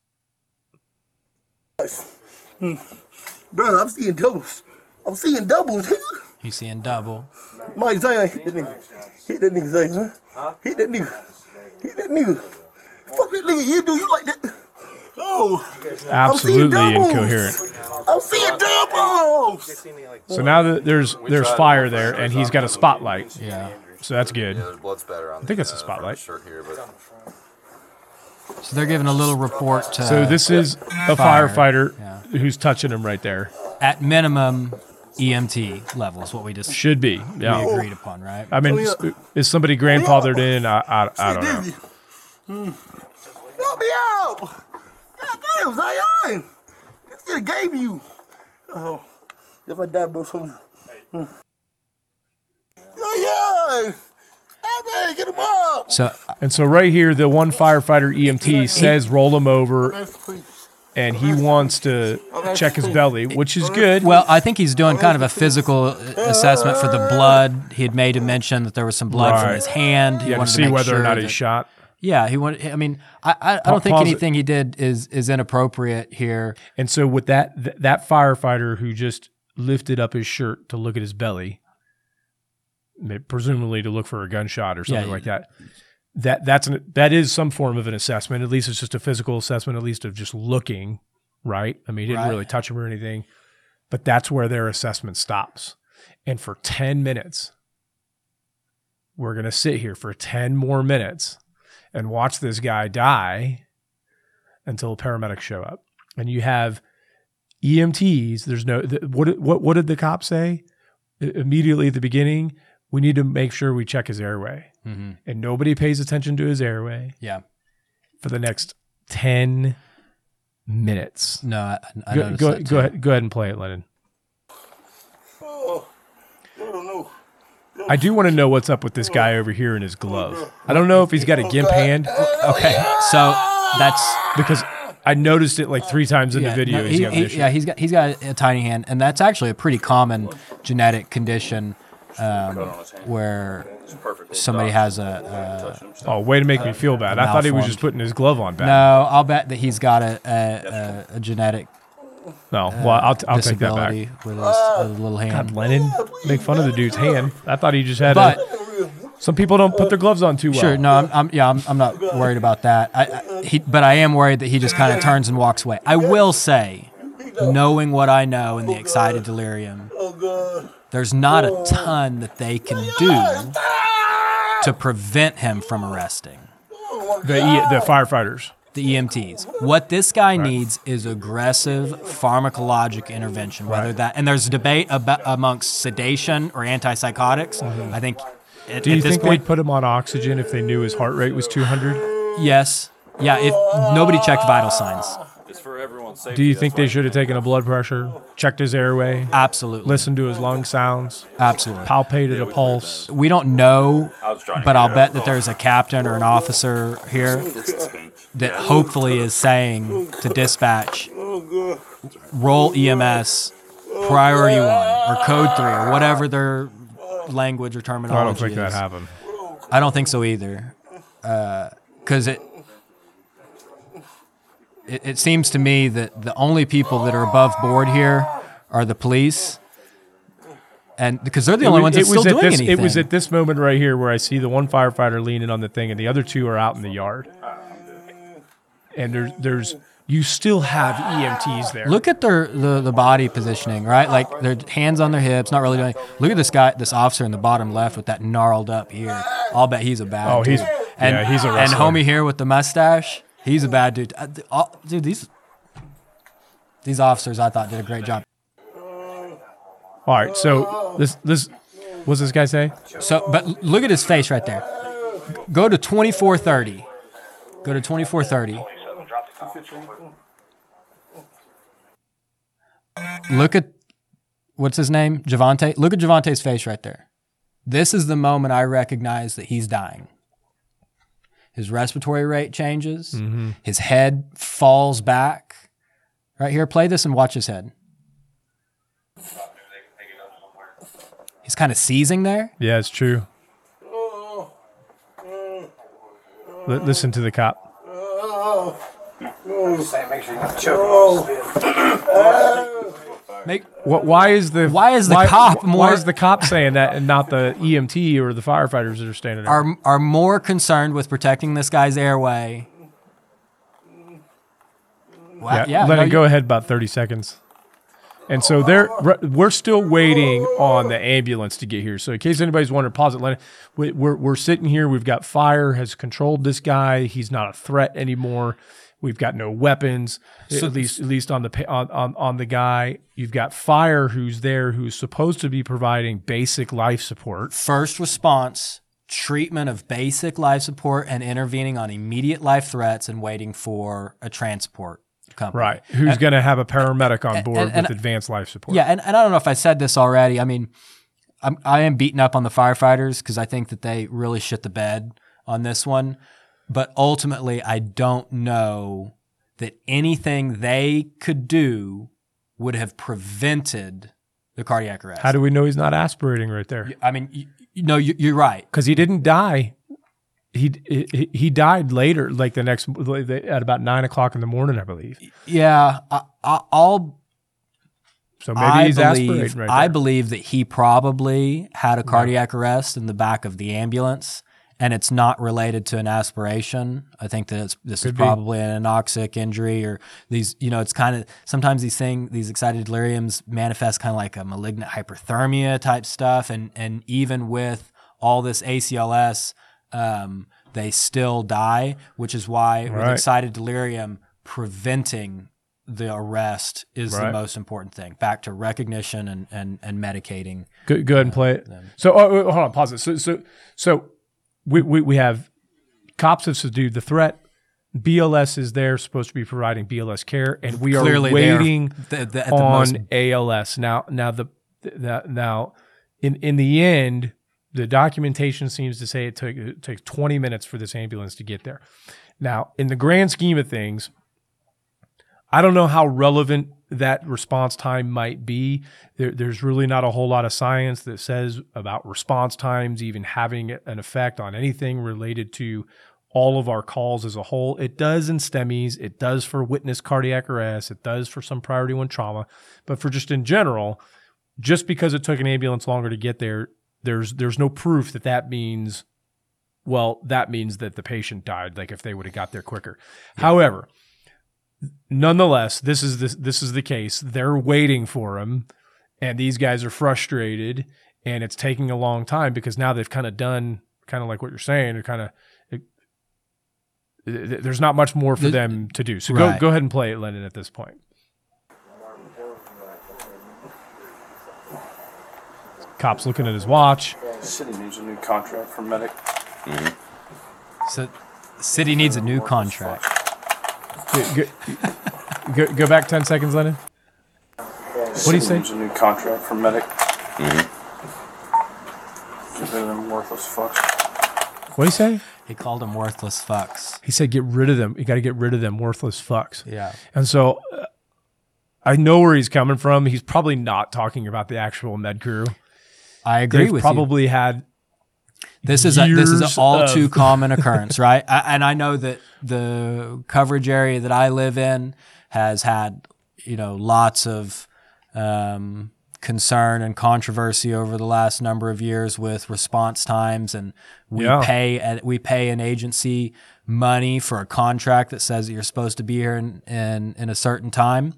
Bro, I'm seeing doubles. I'm seeing doubles. You seeing double. Mike Zion, hit that nigga. Hit that nigga, Zion. Huh? Hit that nigga. Hit that nigga. Fuck that nigga. You do you like that? Oh. Absolutely I'm incoherent. I'm seeing doubles. So now that there's there's fire there, and he's got a spotlight. Yeah. So that's good. Yeah, there's blood spatter on I think the, that's a spotlight. Uh, shirt here, but... So they're giving a little report to... So this is a fire. firefighter yeah. who's touching him right there. At minimum, E M T level is what we just... Should be, yeah. We agreed upon, right? I mean, oh, yeah. is somebody grandfathered oh, yeah. in? I, I, I don't know. Hmm. Help me out! God damn, Zion! This shit gave you... Oh, if I die, bro, something... Hmm. Zion! Get him up. So, and so right here, the one firefighter E M T says roll him over, and he wants to check his belly, which is good. Well, I think he's doing kind of a physical assessment for the blood. He had made a mention that there was some blood right. from his hand. He yeah, wanted to see to whether sure or not that, he's shot. Yeah, he wanted. I mean, I, I, I don't think anything he did is is inappropriate here. And so with that th- that firefighter who just lifted up his shirt to look at his belly. Presumably to look for a gunshot or something yeah, like that. That that's an, that is some form of an assessment. At least it's just a physical assessment, at least of just looking, right? I mean, he didn't right. really touch him or anything, but that's where their assessment stops. And for ten minutes, we're going to sit here for ten more minutes and watch this guy die until paramedics show up. And you have E M Ts. There's no, the, what, what, what did the cop say immediately at the beginning? We need to make sure we check his airway. Mm-hmm. And nobody pays attention to his airway. Yeah. For the next ten minutes. No, I, I go, noticed go, that go ahead, go ahead and play it, Lennon. Oh, I don't know. I do want to know what's up with this guy over here in his glove. I don't know if he's got a gimp hand. Okay. So that's... Because... I noticed it like three times in yeah, the video. No, he, he's got he, yeah, he's got he's got a, a tiny hand, and that's actually a pretty common genetic condition um, where somebody has a, a oh way to make a, me feel bad. I thought he was just putting his glove on back. No, I'll bet that he's got a a, a, a genetic. No, uh, well, I'll, I'll take that back. With his, uh, his little hand. God, Lennon, make fun of the dude's hand. I thought he just had. But, a... Some people don't put their gloves on too well. Sure, no, I'm, I'm yeah, I'm, I'm not worried about that. I, I, he, but I am worried that he just kind of turns and walks away. I will say, knowing what I know in the excited delirium, there's not a ton that they can do to prevent him from arresting. The e, the firefighters. The E M Ts. What this guy right. needs is aggressive pharmacologic intervention, whether right. that, and there's a debate about, amongst sedation or antipsychotics. Mm-hmm. I think... At, Do you think point, they'd put him on oxygen if they knew his heart rate was two hundred? Yes. Yeah, if nobody checked vital signs. It's for everyone's safety. Do you think they should have taken a blood pressure, checked his airway? Absolutely. Listened to his lung sounds? Absolutely. Palpated yeah, a pulse? We don't know, but I'll bet that there's a captain or an officer here that hopefully is saying to dispatch, roll E M S, priority one, or code three, or whatever they're... language or terminology. I don't think that happened. I don't think so either, because uh, it, it it seems to me that the only people that are above board here are the police, and because they're the it only was, ones that's still doing this, anything. It was at this moment right here where I see the one firefighter leaning on the thing, and the other two are out in the yard. And there's there's you still have E M Ts there. Look at their the, the body positioning, right? Like their hands on their hips, not really doing anything. Look at this guy, this officer in the bottom left with that gnarled up ear. I'll bet he's a bad oh, dude. He's, and, yeah, he's a wrestler. And homie here with the mustache, he's a bad dude. Dude, these, these officers I thought did a great job. All right, so this, this what's this guy say? So, but look at his face right there. Go to twenty-four thirty. Go to twenty-four thirty. Look at what's his name, Javonte. Look at Javonte's face right there. This is the moment I recognize that he's dying. His respiratory rate changes. Mm-hmm. His head falls back. Right here, play this and watch his head. He's kind of seizing there. Yeah, it's true. L- listen to the cop. Make sure you don't choke. What, why is the why is the why, cop more? Why is the cop saying that and not the E M T or the firefighters that are standing there? Are are more concerned with protecting this guy's airway? Well, yeah, yeah, let no, it go you, ahead about thirty seconds. And so they're we're still waiting on the ambulance to get here. So in case anybody's wondering, pause it. Let it, we're we're sitting here. We've got fire has controlled this guy. He's not a threat anymore. We've got no weapons. So at least at least on the on, on on the guy. You've got fire who's there who's supposed to be providing basic life support. First response, treatment of basic life support, and intervening on immediate life threats and waiting for a transport company. Right. Who's going to have a paramedic on board and, and, and, with advanced life support. Yeah. And, and I don't know if I said this already. I mean, I'm, I am beating up on the firefighters because I think that they really shit the bed on this one. But ultimately, I don't know that anything they could do would have prevented the cardiac arrest. How do we know he's not aspirating right there? I mean, you, you no, know, you, you're right. Because he didn't die. He, he he died later, like the next at about nine o'clock in the morning, I believe. Yeah, I, I, I'll. So maybe I he's believe, aspirating right there. I believe that he probably had a cardiac yeah. arrest in the back of the ambulance, and it's not related to an aspiration. I think that it's, this Could is probably be. an anoxic injury or these. You know, it's kind of sometimes these things, these excited deliriums manifest kind of like a malignant hyperthermia type stuff, and and even with all this A C L S. Um, they still die, which is why right. with excited delirium, preventing the arrest is right. the most important thing. Back to recognition and and, and medicating. Go, go ahead uh, and play it. Them. So oh, hold on, pause it. So so so we, we we have cops have subdued the threat. B L S is there, supposed to be providing B L S care, and we Clearly are waiting the, the, at on the most... A L S. Now now the, the now in in the end. The documentation seems to say it, took, it takes twenty minutes for this ambulance to get there. Now, in the grand scheme of things, I don't know how relevant that response time might be. There, there's really not a whole lot of science that says about response times even having an effect on anything related to all of our calls as a whole. It does in STEMIs. It does for witness cardiac arrest. It does for some priority one trauma. But for just in general, just because it took an ambulance longer to get there, There's there's no proof that that means, well, that means that the patient died, like if they would have got there quicker. Yeah. However, nonetheless, this is the, this is the case. They're waiting for him, and these guys are frustrated, and it's taking a long time because now they've kind of done kind of like what you're saying. They're kind of it, it, there's not much more for the, them to do. So right. go go ahead and play it, Lennon, at this point. Cop's looking at his watch. City needs a new contract for medic. Mm-hmm. So, city needs a new contract. go, go, go back ten seconds, Lennon. What do you say? City needs a new contract for medic. Mm-hmm. Get rid of them worthless fucks. What do you say? He called them worthless fucks. He said, "Get rid of them. You got to get rid of them worthless fucks." Yeah. And so, uh, I know where he's coming from. He's probably not talking about the actual med crew. I agree They've with probably you. Probably had this is a, this is an all of. too common occurrence, right? I, and I know that the coverage area that I live in has had, you know, lots of um, concern and controversy over the last number of years with response times, and we yeah. pay we pay an agency money for a contract that says that you're supposed to be here in in, in a certain time.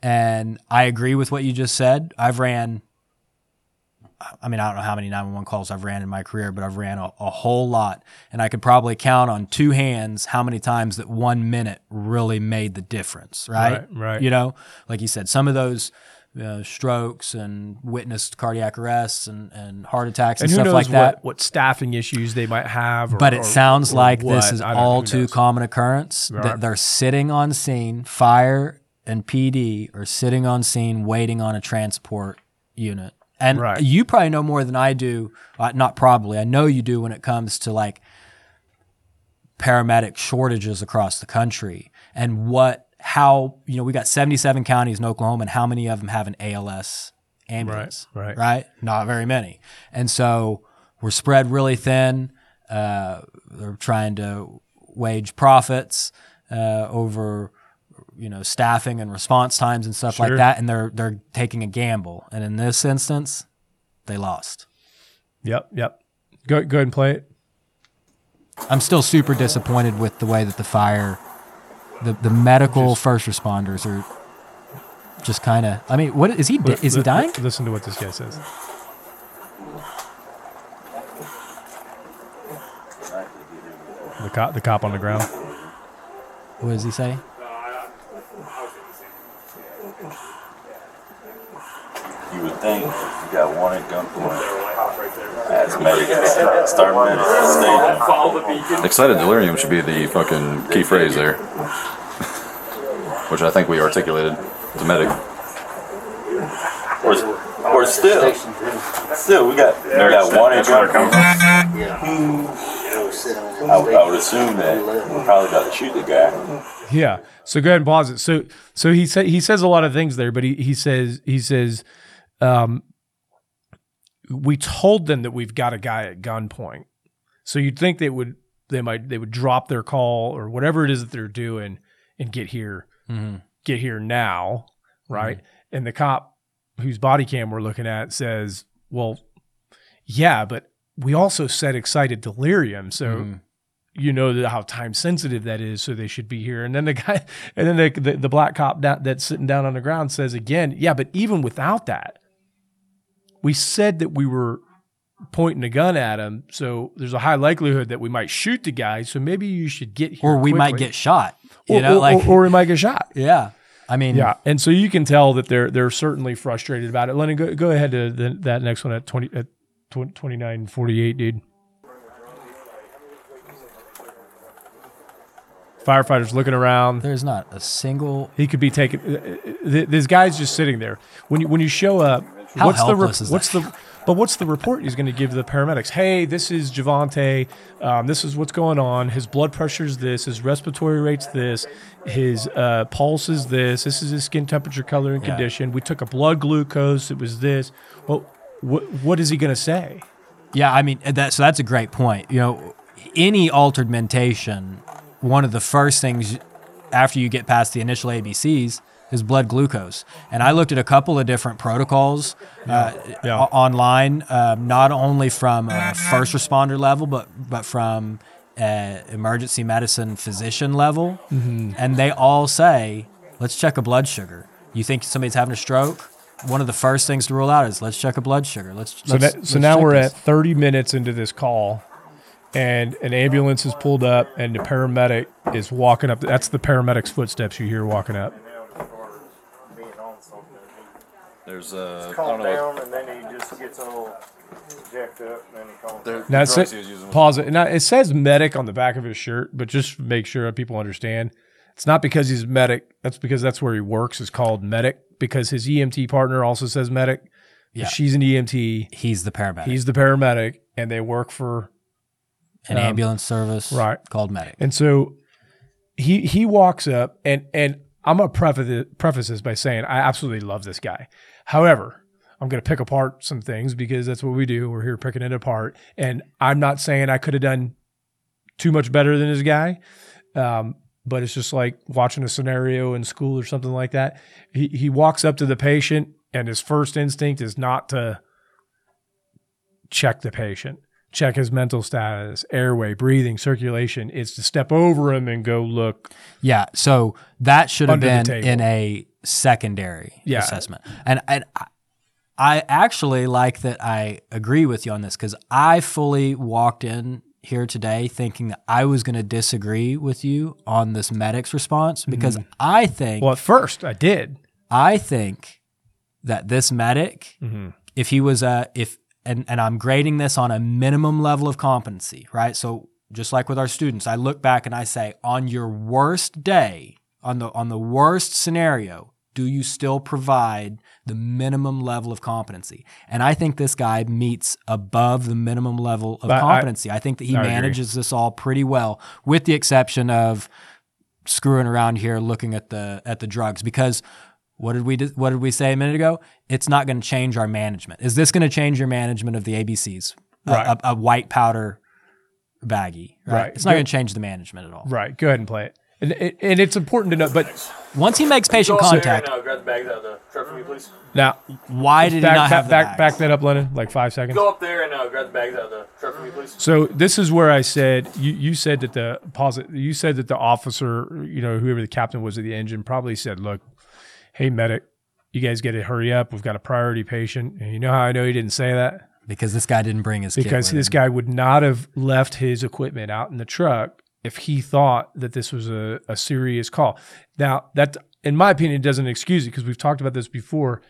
And I agree with what you just said. I've ran. I mean, I don't know how many nine one one calls I've ran in my career, but I've ran a, a whole lot. And I could probably count on two hands how many times that one minute really made the difference, right? Right, right. You know, like you said, some of those uh, strokes and witnessed cardiac arrests and, and heart attacks and, and stuff like that. What, what staffing issues they might have. Or, but it or, sounds or like what? This is all too knows. common occurrence. Right. That they're sitting on scene, fire and P D are sitting on scene waiting on a transport unit. And right. you probably know more than I do, uh, not probably, I know you do when it comes to like paramedic shortages across the country and what, how, you know, we got seventy-seven counties in Oklahoma and how many of them have an A L S ambulance, right? Right. right? Not very many. And so we're spread really thin. Uh, they're trying to wage profits uh, over you know, staffing and response times and stuff sure. like that, and they're they're taking a gamble. And in this instance, they lost. Yep, yep. Go, go ahead and play it. I'm still super disappointed with the way that the fire, the, the medical just, first responders are just kind of, I mean, what is he, li- is he dying? Li- listen to what this guy says. The cop, the cop on the ground. What does he say? You would think you got one at gunpoint. Excited delirium should be the fucking key phrase there, which I think we articulated to medic. Or, or still, still we got we got one in front of I, I would assume that we're probably about to shoot the guy. Yeah. So go ahead and pause it. So so he say, he says a lot of things there, but he he says he says. Um, We told them that we've got a guy at gunpoint, so you'd think they would they might they would drop their call or whatever it is that they're doing and get here, mm-hmm. get here now, right? Mm-hmm. And the cop whose body cam we're looking at says, "Well, yeah, but we also said excited delirium, so mm-hmm. you know how time sensitive that is, so they should be here." And then the guy, and then the the, the black cop that, that's sitting down on the ground says again, "Yeah, but even without that." We said that we were pointing a gun at him, so there's a high likelihood that we might shoot the guy, so maybe you should get here. Or we quickly. might get shot. You or, know, or, like, or, or we might get shot. Yeah. I mean. Yeah. And so you can tell that they're they're certainly frustrated about it. Lennon, go, go ahead to the, that next one at twenty at twenty-nine forty-eight, dude. Firefighters looking around. There's not a single. He could be taken. This guy's just sitting there. When you when you show up. How what's helpless the re- is what's that? The, but what's the report he's going to give the paramedics? Hey, this is Javonte. Um, this is what's going on. His blood pressure is this. His respiratory rate's this. His uh, pulse is this. This is his skin temperature, color, and yeah. condition. We took a blood glucose. It was this. Well, what what is he going to say? Yeah, I mean, that, so that's a great point. You know, any altered mentation, one of the first things after you get past the initial A B Cs is blood glucose. And I looked at a couple of different protocols uh, yeah. o- online, um, not only from a first responder level, but but from a emergency medicine physician level. Mm-hmm. And they all say, let's check a blood sugar. You think somebody's having a stroke? One of the first things to rule out is let's check a blood sugar. Let's. So, let's, that, let's so now we're this. at thirty minutes into this call. And an ambulance is pulled up, and the paramedic is walking up. That's the paramedic's footsteps you hear walking up. There's a. He's calmed down, and then he just gets all jacked up, and then he calms down. Now, it, pause it. Now, it says medic on the back of his shirt, but just make sure people understand. It's not because he's medic. That's because that's where he works is called medic, because his E M T partner also says medic. Yeah. She's an E M T. He's the paramedic. He's the paramedic, and they work for... An um, ambulance service right. called medic. And so he he walks up, and, and I'm going to preface this by saying I absolutely love this guy. However, I'm going to pick apart some things because that's what we do. We're here picking it apart. And I'm not saying I could have done too much better than this guy, um, but it's just like watching a scenario in school or something like that. He he walks up to the patient, and his first instinct is not to check the patient. Check his mental status, airway, breathing, circulation. It's to step over him and go look. Yeah, so that should have been in a secondary yeah. assessment. And, and I, I actually like that I agree with you on this because I fully walked in here today thinking that I was going to disagree with you on this medic's response because mm-hmm. I think... Well, at first I did. I think that this medic, mm-hmm. if he was a... if. And and I'm grading this on a minimum level of competency, right? So just like with our students, I look back and I say, on your worst day, on the on the worst scenario, do you still provide the minimum level of competency? And I think this guy meets above the minimum level of but competency. I, I think that he I manages agree. this all pretty well, with the exception of screwing around here looking at the at the drugs because What did we do, what did we say a minute ago? It's not going to change our management. Is this going to change your management of the A B Cs? Right. A, a, a white powder baggie. Right. right. It's not going to change the management at all. Right. Go ahead and play it. And, and it's important to know, but once he makes patient contact. Now, grab the bags out of the truck for me, please. Now, why did back, he not have back, the bags? Back that up, Lennon, like five seconds. Go up there and uh, grab the bags out of the truck for me, please. So this is where I said you, you said that the you said that the officer, you know, whoever the captain was of the engine, probably said, "Look, hey medic, you guys got to hurry up. We've got a priority patient." And you know how I know he didn't say that? Because this guy didn't bring his. Because kit this him. guy would not have left his equipment out in the truck if he thought that this was a, a serious call. Now, that, in my opinion, doesn't excuse it because we've talked about this before.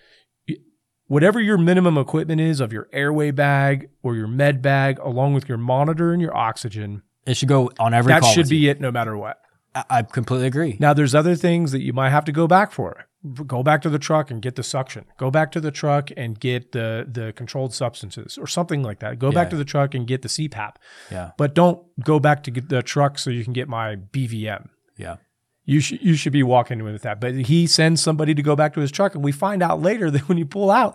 Whatever your minimum equipment is of your airway bag or your med bag, along with your monitor and your oxygen. It should go on every that call. That should be you. it no matter what. I, I completely agree. Now, there's other things that you might have to go back for. Go back to the truck and get the suction. Go back to the truck and get the the controlled substances or something like that. Go yeah. back to the truck and get the C PAP. Yeah. But don't go back to get the truck so you can get my B V M. Yeah. You should you should be walking with that. But he sends somebody to go back to his truck, and we find out later that when you pull out,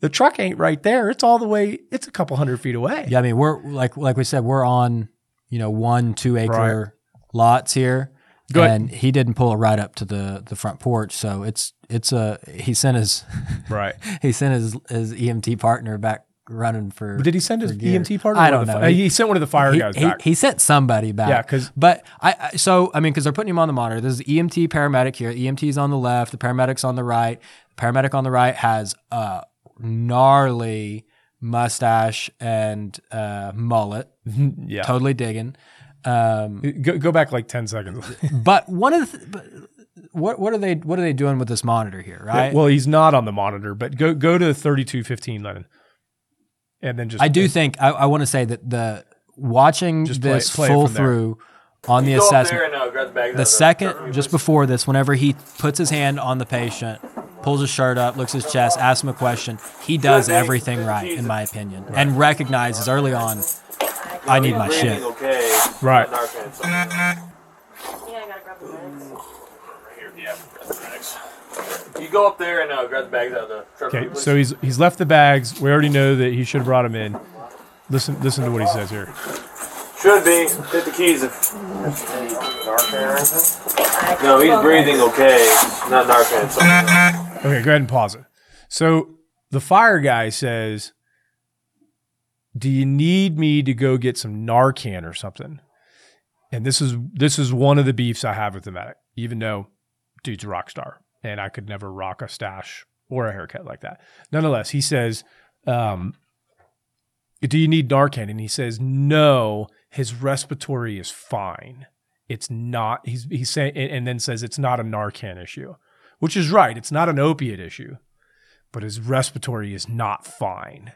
the truck ain't right there. It's all the way. It's a couple hundred feet away. Yeah. I mean, we're like like we said, we're on you know one two acre right. lots here. Good. And he didn't pull it right up to the, the front porch, so it's it's a he sent his right he sent his, his E M T partner back running for. But did he send his gear. E M T partner? I don't know. Fi- he, he sent one of the fire he, guys he, back. He sent somebody back. Yeah, because but I so I mean because they're putting him on the monitor. There's the E M T paramedic here. The E M T's on the left. The paramedic's on the right. The paramedic on the right has a gnarly mustache and uh, mullet. Yeah, totally digging. Um, go, go back like ten seconds. But one of the th- but what what are they what are they doing with this monitor here, right? Well, he's not on the monitor, but go go to thirty-two fifteen, Lennon, and then just. I do and, think I, I want to say that the watching just play, this play full through on you the assessment, and, uh, the, the second just before this, whenever he puts his hand on the patient, pulls his shirt up, looks at his chest, asks him a question, he does everything right, in my opinion, right. and recognizes early on. I need my shit. Okay. Right. Yeah, I gotta grab the bags. Right here. Yeah, grab the bags. You go up there and uh, grab the bags out of the truck. Okay, so he's he's left the bags. We already know that he should have brought them in. Listen, listen to what he says here. Should be. Get the keys. Narcan. No, he's breathing okay. Not Narcan. So. Okay, go ahead and pause it. So the fire guy says. Do you need me to go get some Narcan or something? And this is this is one of the beefs I have with the medic, even though dude's a rock star and I could never rock a stash or a haircut like that. Nonetheless, he says, um, do you need Narcan? And he says, no, his respiratory is fine. It's not, he's, he's saying, and then says it's not a Narcan issue, which is right. It's not an opiate issue, but his respiratory is not fine.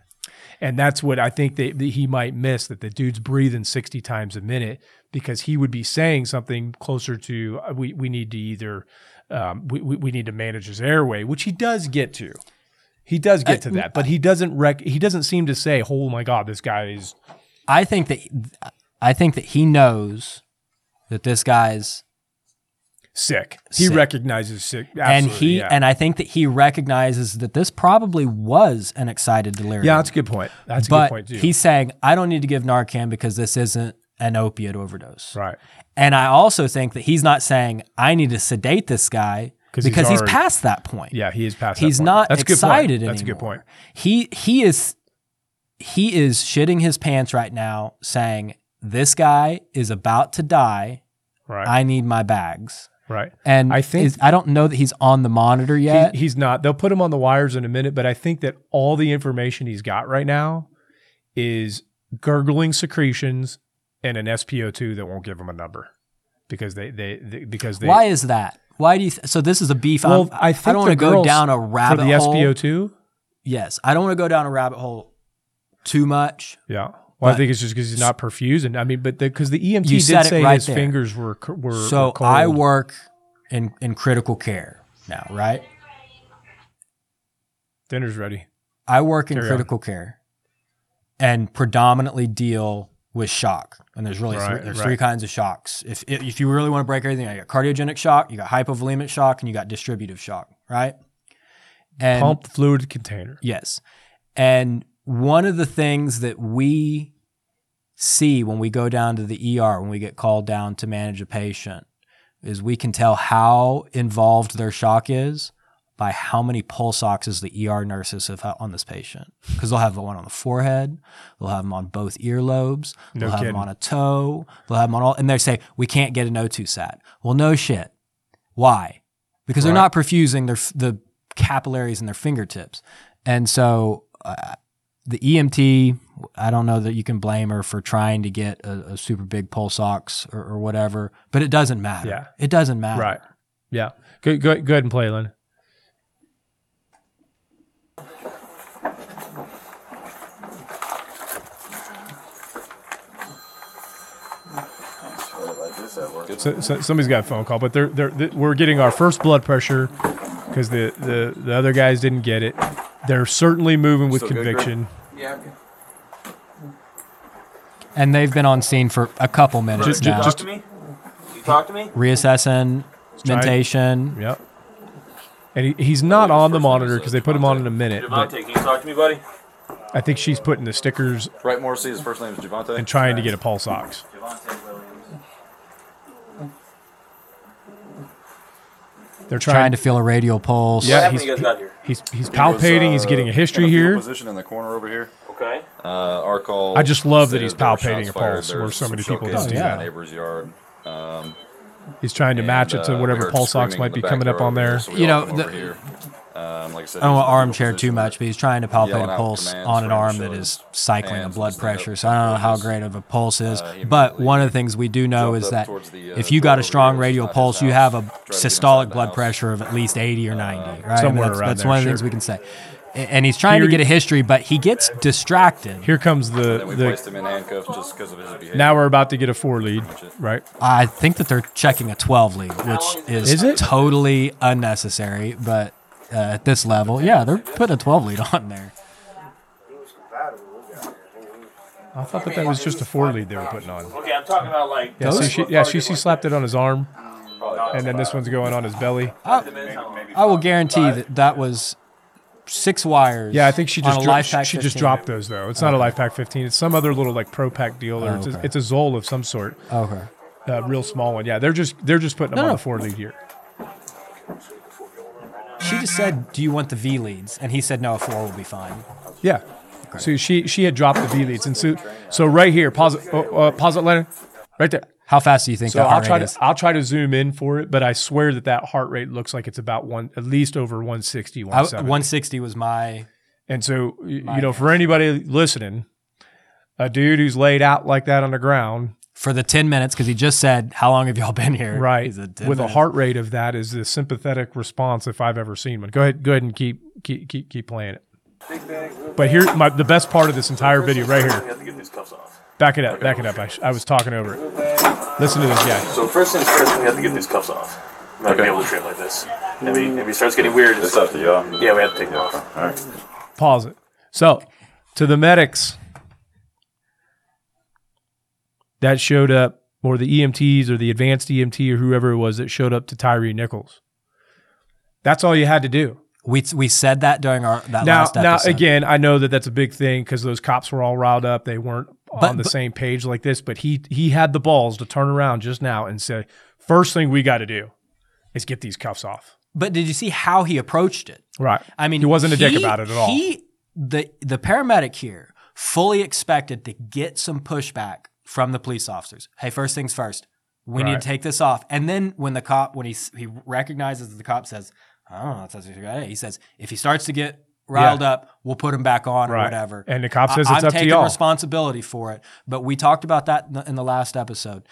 And that's what I think that he might miss, that the dude's breathing sixty times a minute because he would be saying something closer to we, we need to either um, we, we need to manage his airway, which he does get to. He does get I, to that, but he doesn't rec- he doesn't seem to say, oh my God, this guy is. I think that I think that he knows that this guy's sick. He sick. recognizes sick. And he yeah. and I think that he recognizes that this probably was an excited delirium. Yeah, that's a good point. That's but a good point too. He's saying, I don't need to give Narcan because this isn't an opiate overdose. Right. And I also think that he's not saying, I need to sedate this guy because he's, already, he's past that point. Yeah, he is past he's that point. He's not that's excited anymore. That's a good point. He he is he is shitting his pants right now saying, this guy is about to die. Right. I need my bags. Right. And I think is, I don't know that he's on the monitor yet. He, he's not. They'll put him on the wires in a minute, but I think that all the information he's got right now is gurgling secretions and an S P O two that won't give him a number because they, they, they because they. Why is that? Why do you, th- so this is a beef. Well, I, think I don't want to go down a rabbit for the hole. The S P O two? Yes. I don't want to go down a rabbit hole too much. Yeah. Well, but I think it's just because he's not perfused, and I mean, but because the, the E M T did say right his there. fingers were were so. Were cold. I work in, in critical care now, right? Dinner's ready. I work Carry in critical on. care, and predominantly deal with shock. And there's really right, three, there's right. three kinds of shocks. If if you really want to break everything, you got cardiogenic shock, you got hypovolemic shock, and you got distributive shock, right? And pump fluid container. Yes, and. One of the things that we see when we go down to the E R, when we get called down to manage a patient, is we can tell how involved their shock is by how many pulse oxes the E R nurses have on this patient. Because they'll have one on the forehead, they'll have them on both earlobes, they'll no have kidding. them on a toe, they'll have them on all, and they say, we can't get an O two sat. Well, no shit. Why? Because right. they're not perfusing their the capillaries in their fingertips. And so uh, the E M T, I don't know that you can blame her for trying to get a, a super big pulse ox or, or whatever, but it doesn't matter. Yeah. It doesn't matter. Right. Yeah. Go, go, go ahead and play, Lynn. So, so somebody's got a phone call, but they're, they're, they're, we're getting our first blood pressure because the, the, the other guys didn't get it. They're certainly moving with Still conviction. Good, yeah. And they've been on scene for a couple minutes just, now. Just, just, you talk to me? Reassessing, mentation. Yep. And he, he's not on the monitor because they put him on in a minute. Javonte, can you talk to me, buddy? I think she's putting the stickers. Right, Morrissey, his first name is Javonte. And trying to get a pulse ox. Javonte Williams. They're trying, trying to feel a radial pulse. Yeah, he's, he's, he's, he's palpating. Was, uh, he's getting a history here. Position in the corner over here. Okay. Uh, our call. I just love that he's palpating a pulse where so many people don't do that. Neighbor's yard. Um, he's trying to and, match it to whatever uh, pulse ox might be coming up on there. You know, the, um, like I said, I don't want armchair too much, but he's trying to palpate a pulse on an arm that is cycling a blood pressure. So I don't know how great of a pulse is. But one of the things we do know is that if you got a strong radial pulse, you have a systolic blood pressure of at least eighty or ninety, right? Somewhere around there. That's one of the things we can say. And he's trying to get a history, but he gets distracted. Here comes the. the we placed him in handcuffs just because of his behavior. Now we're about to get a four lead, right? I think that they're checking a twelve lead, which is, is it? totally unnecessary. But uh, at this level, yeah, they're putting a twelve lead on there. I thought that that was just a four lead they were putting on. Okay, I'm talking about like. Yeah, so she, yeah, she, she slapped it on his arm, and then this one's going on his belly. I, I will guarantee that that was. Six wires. Yeah, I think she just dro- she fifteen. just dropped those though. It's not okay. a Life Pack fifteen. It's some other little like Pro Pack deal, or oh, okay. it's, a, it's a Zol of some sort. Oh, okay, a real small one. Yeah, they're just they're just putting them no, on no. the four lead here. She just said, "Do you want the V leads?" And he said, "No, a four will be fine." Yeah. Okay. So she she had dropped the V leads, and so so right here, pause it, uh, pause it, Leonard, right there. How fast do you think so that heart I'll try rate to, is? I'll try to zoom in for it, but I swear that that heart rate looks like it's about one, at least over one sixty, one seventy. I, one sixty was my... And so, my you know, guess. For anybody listening, a dude who's laid out like that on the ground... For the ten minutes, because he just said, how long have y'all been here? Right. With minutes. A heart rate of that is the sympathetic response if I've ever seen one. Go ahead, go ahead and keep keep keep, keep playing it. But here, my, the best part of this entire video right here. I have to get these cuffs off. Back it up, back it up. I, I was talking over it. Listen to this guy. So first things first, we have to get these cuffs off. We're not going to be able to trade like this. If he, if he starts getting weird, it's up to y'all. Yeah, we have to take them off. All right. Pause it. So, to the medics that showed up, or the E M Ts or the advanced E M T or whoever it was that showed up to Tyree Nichols. That's all you had to do. We we said that during our that now, last episode. Now, again, I know that that's a big thing because those cops were all riled up. They weren't but, on the but, same page like this, but he he had the balls to turn around just now and say, first thing we got to do is get these cuffs off. But did you see how he approached it? Right. I mean, he wasn't a he, dick about it at all. He, the, the paramedic here fully expected to get some pushback from the police officers. Hey, first things first, we right. need to take this off. And then when the cop, when he, he recognizes that the cop says, I don't know. That's what he says. If he starts to get riled yeah. up, we'll put him back on right. or whatever. And the cop says I- it's I'm up to y'all. I'm taking responsibility for it. But we talked about that in the last episode.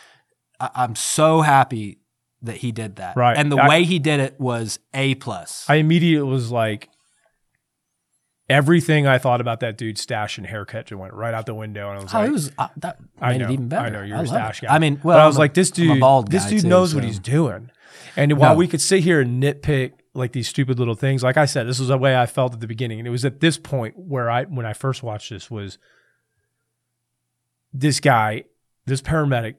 I- I'm so happy that he did that. Right. And the I- way he did it was A+. I immediately was like, everything I thought about that dude's stash and haircut just went right out the window. And I was oh, like, it was, uh, that made I know, it even better. I know, you're I a stash it. guy. I mean, well, but I was a, like, this dude, this dude too, knows so. what he's doing. And while no. we could sit here and nitpick like these stupid little things, like I said, this was the way I felt at the beginning. And it was at this point where I, when I first watched this, was this guy, this paramedic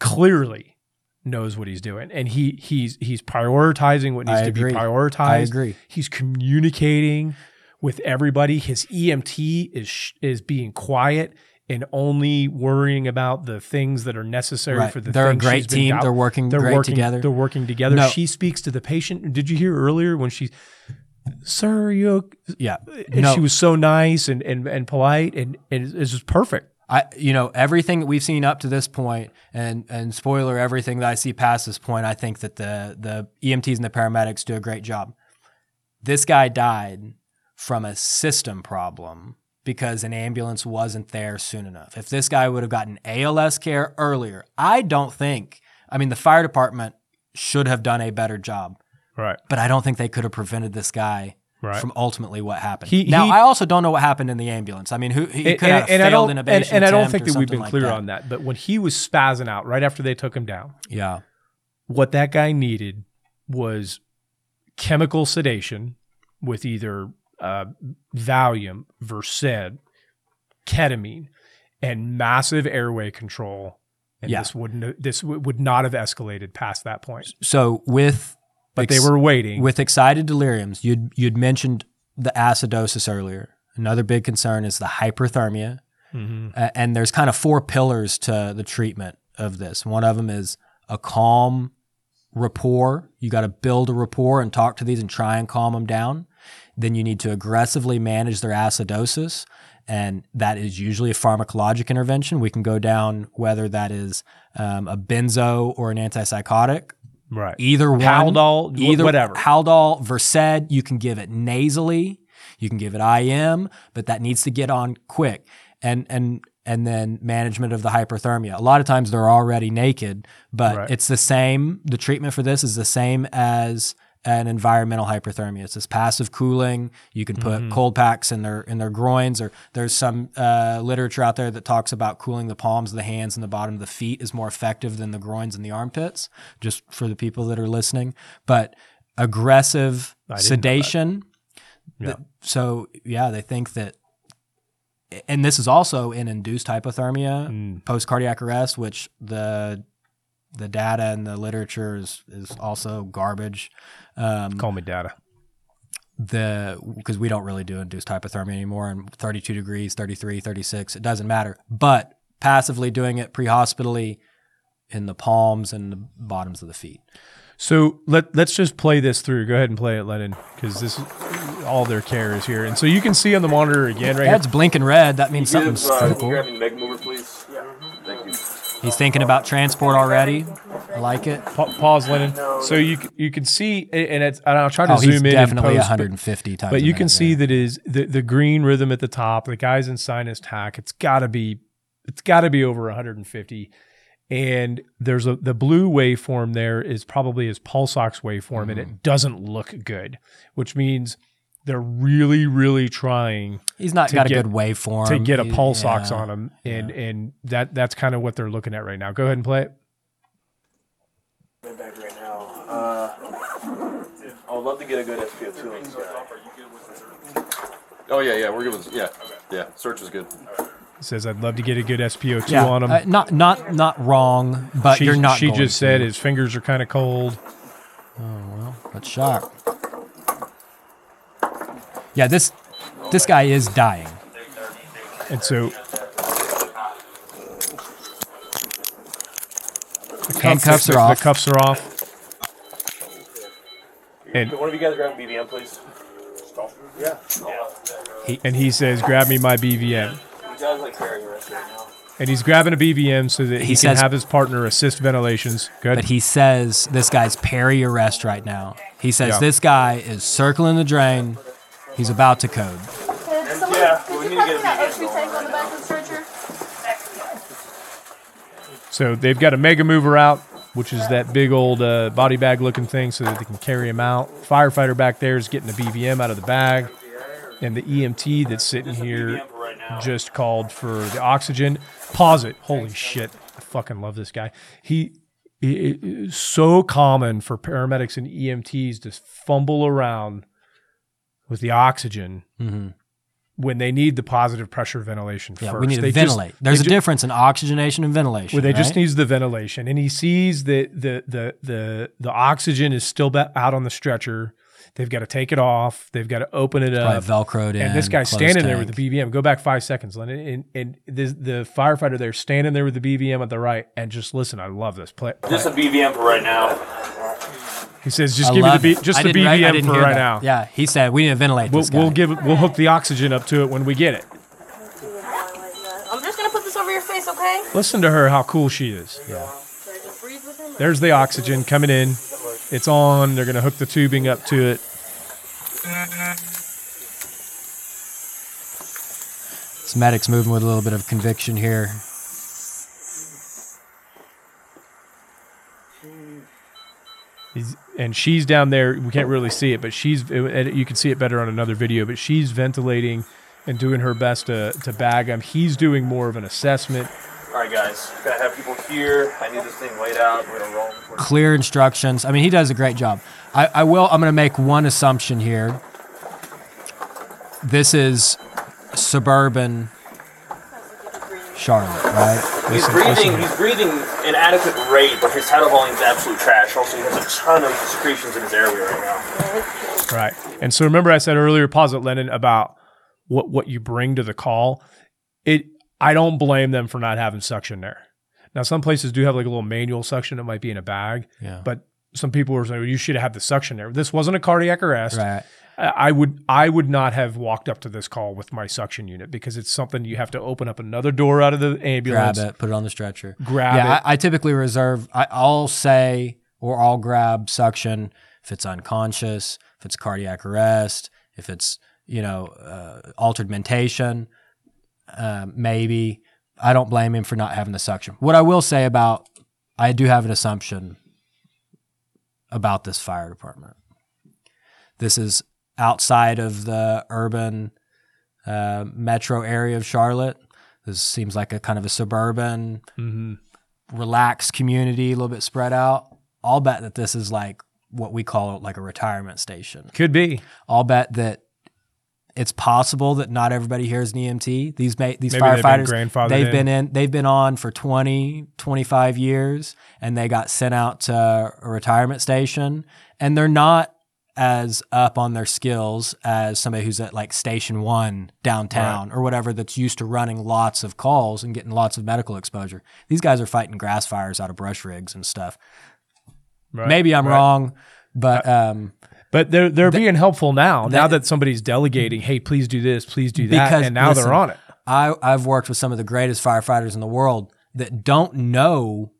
clearly knows what he's doing. And he, he's, he's prioritizing what needs I to agree. be prioritized. I agree. He's communicating with everybody. His E M T is, is being quiet. and only worrying about the things that are necessary right. for the They're things They're a great team. Out. They're working they're great working, together. They're working together. No. She speaks to the patient. Did you hear earlier when she, sir, are you okay? Yeah. And no. she was so nice and, and, and polite, and, and it was just perfect. I, you know, everything that we've seen up to this point, and and spoiler, everything that I see past this point, I think that the the E M Ts and the paramedics do a great job. This guy died from a system problem because an ambulance wasn't there soon enough. If this guy would have gotten A L S care earlier, I don't think, I mean, the fire department should have done a better job. Right. But I don't think they could have prevented this guy right. from ultimately what happened. He, now, he, I also don't know what happened in the ambulance. I mean, who he and, could have and, failed an intubation attempt or something like that. And I don't think that we've been clear on that, but when he was spazzing out right after they took him down, yeah, what that guy needed was chemical sedation with either uh, Valium, Versed, ketamine, and massive airway control, and yeah. this wouldn't this w- would not have escalated past that point. So with but ex- they were waiting with excited deliriums. You'd you'd mentioned the acidosis earlier. Another big concern is the hyperthermia, mm-hmm. uh, and there's kind of four pillars to the treatment of this. One of them is a calm. Rapport. You got to build a rapport and talk to these and try and calm them down. Then you need to aggressively manage their acidosis. And that is usually a pharmacologic intervention. We can go down whether that is um, a benzo or an antipsychotic. Right. Either one. Haldol, either, whatever. Haldol, Versed, you can give it nasally. You can give it I M, but that needs to get on quick. And, and, and then management of the hyperthermia. A lot of times they're already naked, but right. it's the same. The treatment for this is the same as an environmental hyperthermia. It's this passive cooling. You can put mm-hmm. cold packs in their in their groins, or there's some uh, literature out there that talks about cooling the palms of the hands and the bottom of the feet is more effective than the groins and the armpits, just for the people that are listening. But aggressive sedation. Yeah. Th- so yeah, they think that. And this is also in induced hypothermia, mm. post-cardiac arrest, which the the data and the literature is, is also garbage. Um, Call me data. The because we don't really do induced hypothermia anymore, and thirty-two degrees, thirty-three, thirty-six, it doesn't matter. But passively doing it pre-hospitally in the palms and the bottoms of the feet. So let, let's just play this through. Go ahead and play it, Lennon, because this is all their care is here. And so you can see on the monitor again right That's here. blinking red. That means something's give, uh, critical. Can you grab me a Meg mover, please? Yeah. Thank you. He's thinking about transport already. I like it. Pa- pause, Lennon. So you you can see, and, it's, and I'll try to oh, zoom he's in. He's definitely post, one hundred fifty but, times But you can see there. that is the, the green rhythm at the top. The guy's in sinus tack. It's got to be it's got to be over one hundred fifty. And there's a, the blue waveform there is probably his pulse ox waveform, mm. and it doesn't look good, which means they're really, really trying. He's not got get, a good waveform. To get a pulse he, yeah. ox on him, and, yeah. and that that's kind of what they're looking at right now. Go ahead and play it. Back right now. Uh, I would love to get a good S P O two on this guy. Oh, yeah, yeah, we're good with, yeah, yeah, search is good. Says, I'd love to get a good S P O two yeah, on him. Uh, not, not, not wrong, but she, you're not. She going just said to. His fingers are kind of cold. Oh well, that's shock. Yeah, this this guy is dying, and so the handcuffs are off. The cuffs are off. And one of you guys grab a B V M, please. Yeah. He, and he says, "Grab me my B V M." And he's grabbing a B V M so that he, he says, can have his partner assist ventilations. Good. But he says this guy's peri-arrest right now. He says yeah. this guy is circling the drain. He's about to code. Did someone, yeah. did you copy that X-ray tank on the back of the stretcher? So they've got a mega mover out, which is that big old uh, body bag looking thing so that they can carry him out. Firefighter back there is getting the B V M out of the bag. And the E M T that's sitting here just called for the oxygen. Pause it. Holy shit. I fucking love this guy. He, he it's so common for paramedics and E M Ts to fumble around with the oxygen mm-hmm. when they need the positive pressure ventilation yeah, first. We need to they ventilate. Just, There's a ju- difference in oxygenation and ventilation. Well, they right? just needs the ventilation. And he sees that the the the the oxygen is still out on the stretcher. They've got to take it off. They've got to open it up. Velcroed in. And this guy's standing tank. There with the B V M. Go back five seconds, Len. And, and this, the firefighter there standing there with the B V M at the right. And just listen, I love this play. play. Just a B V M for right now. He says, just I give me the, B- just the B V M right, for right that. now. Yeah, he said, we need to ventilate we'll, this guy. We'll, give it, we'll hook the oxygen up to it when we get it. I'm just going to put this over your face, okay? Listen to her, how cool she is. Yeah. There's the oxygen coming in. It's on. They're going to hook the tubing up to it. This medic's moving with a little bit of conviction here. He's, and she's down there. We can't really see it, but she's. You can see it better on another video, but she's ventilating and doing her best to, to bag him. He's doing more of an assessment. All right, guys, gotta have people here. I need this thing laid out. We're gonna roll. Clear instructions. I mean, he does a great job. I, I will. I'm gonna make one assumption here. This is suburban Charlotte, right? He's breathing. He's breathing an adequate rate, but his tidal volume is absolute trash. Also, he has a ton of secretions in his airway right now. Right. And so remember, I said earlier, pause it, Lennon, about what what you bring to the call. It. I don't blame them for not having suction there. Now, some places do have like a little manual suction that might be in a bag, yeah. But some people were saying, well, you should have the suction there. This wasn't a cardiac arrest. Right. I would I would not have walked up to this call with my suction unit because it's something you have to open up another door out of the ambulance. Grab it, put it on the stretcher. Grab yeah, it. I, I typically reserve, I, I'll say or I'll grab suction if it's unconscious, if it's cardiac arrest, if it's, you know, uh, altered mentation. Uh, maybe I don't blame him for not having the suction. What I will say about, I do have an assumption about this fire department. This is outside of the urban uh, metro area of Charlotte. This seems like a kind of a suburban, mm-hmm. relaxed community, a little bit spread out. I'll bet that this is like what we call like a retirement station. Could be. I'll bet that it's possible that not everybody here is an E M T. These ma- these Maybe firefighters, they've, been, they've in. been in, they've been on for twenty, twenty-five years, and they got sent out to a retirement station, and they're not as up on their skills as somebody who's at like Station One downtown right. or whatever that's used to running lots of calls and getting lots of medical exposure. These guys are fighting grass fires out of brush rigs and stuff. Right. Maybe I'm right. wrong, but. I- um, But they're they're they, being helpful now. They, now that somebody's delegating, hey, please do this, please do that, because, and now listen, they're on it. I, I've worked with some of the greatest firefighters in the world that don't know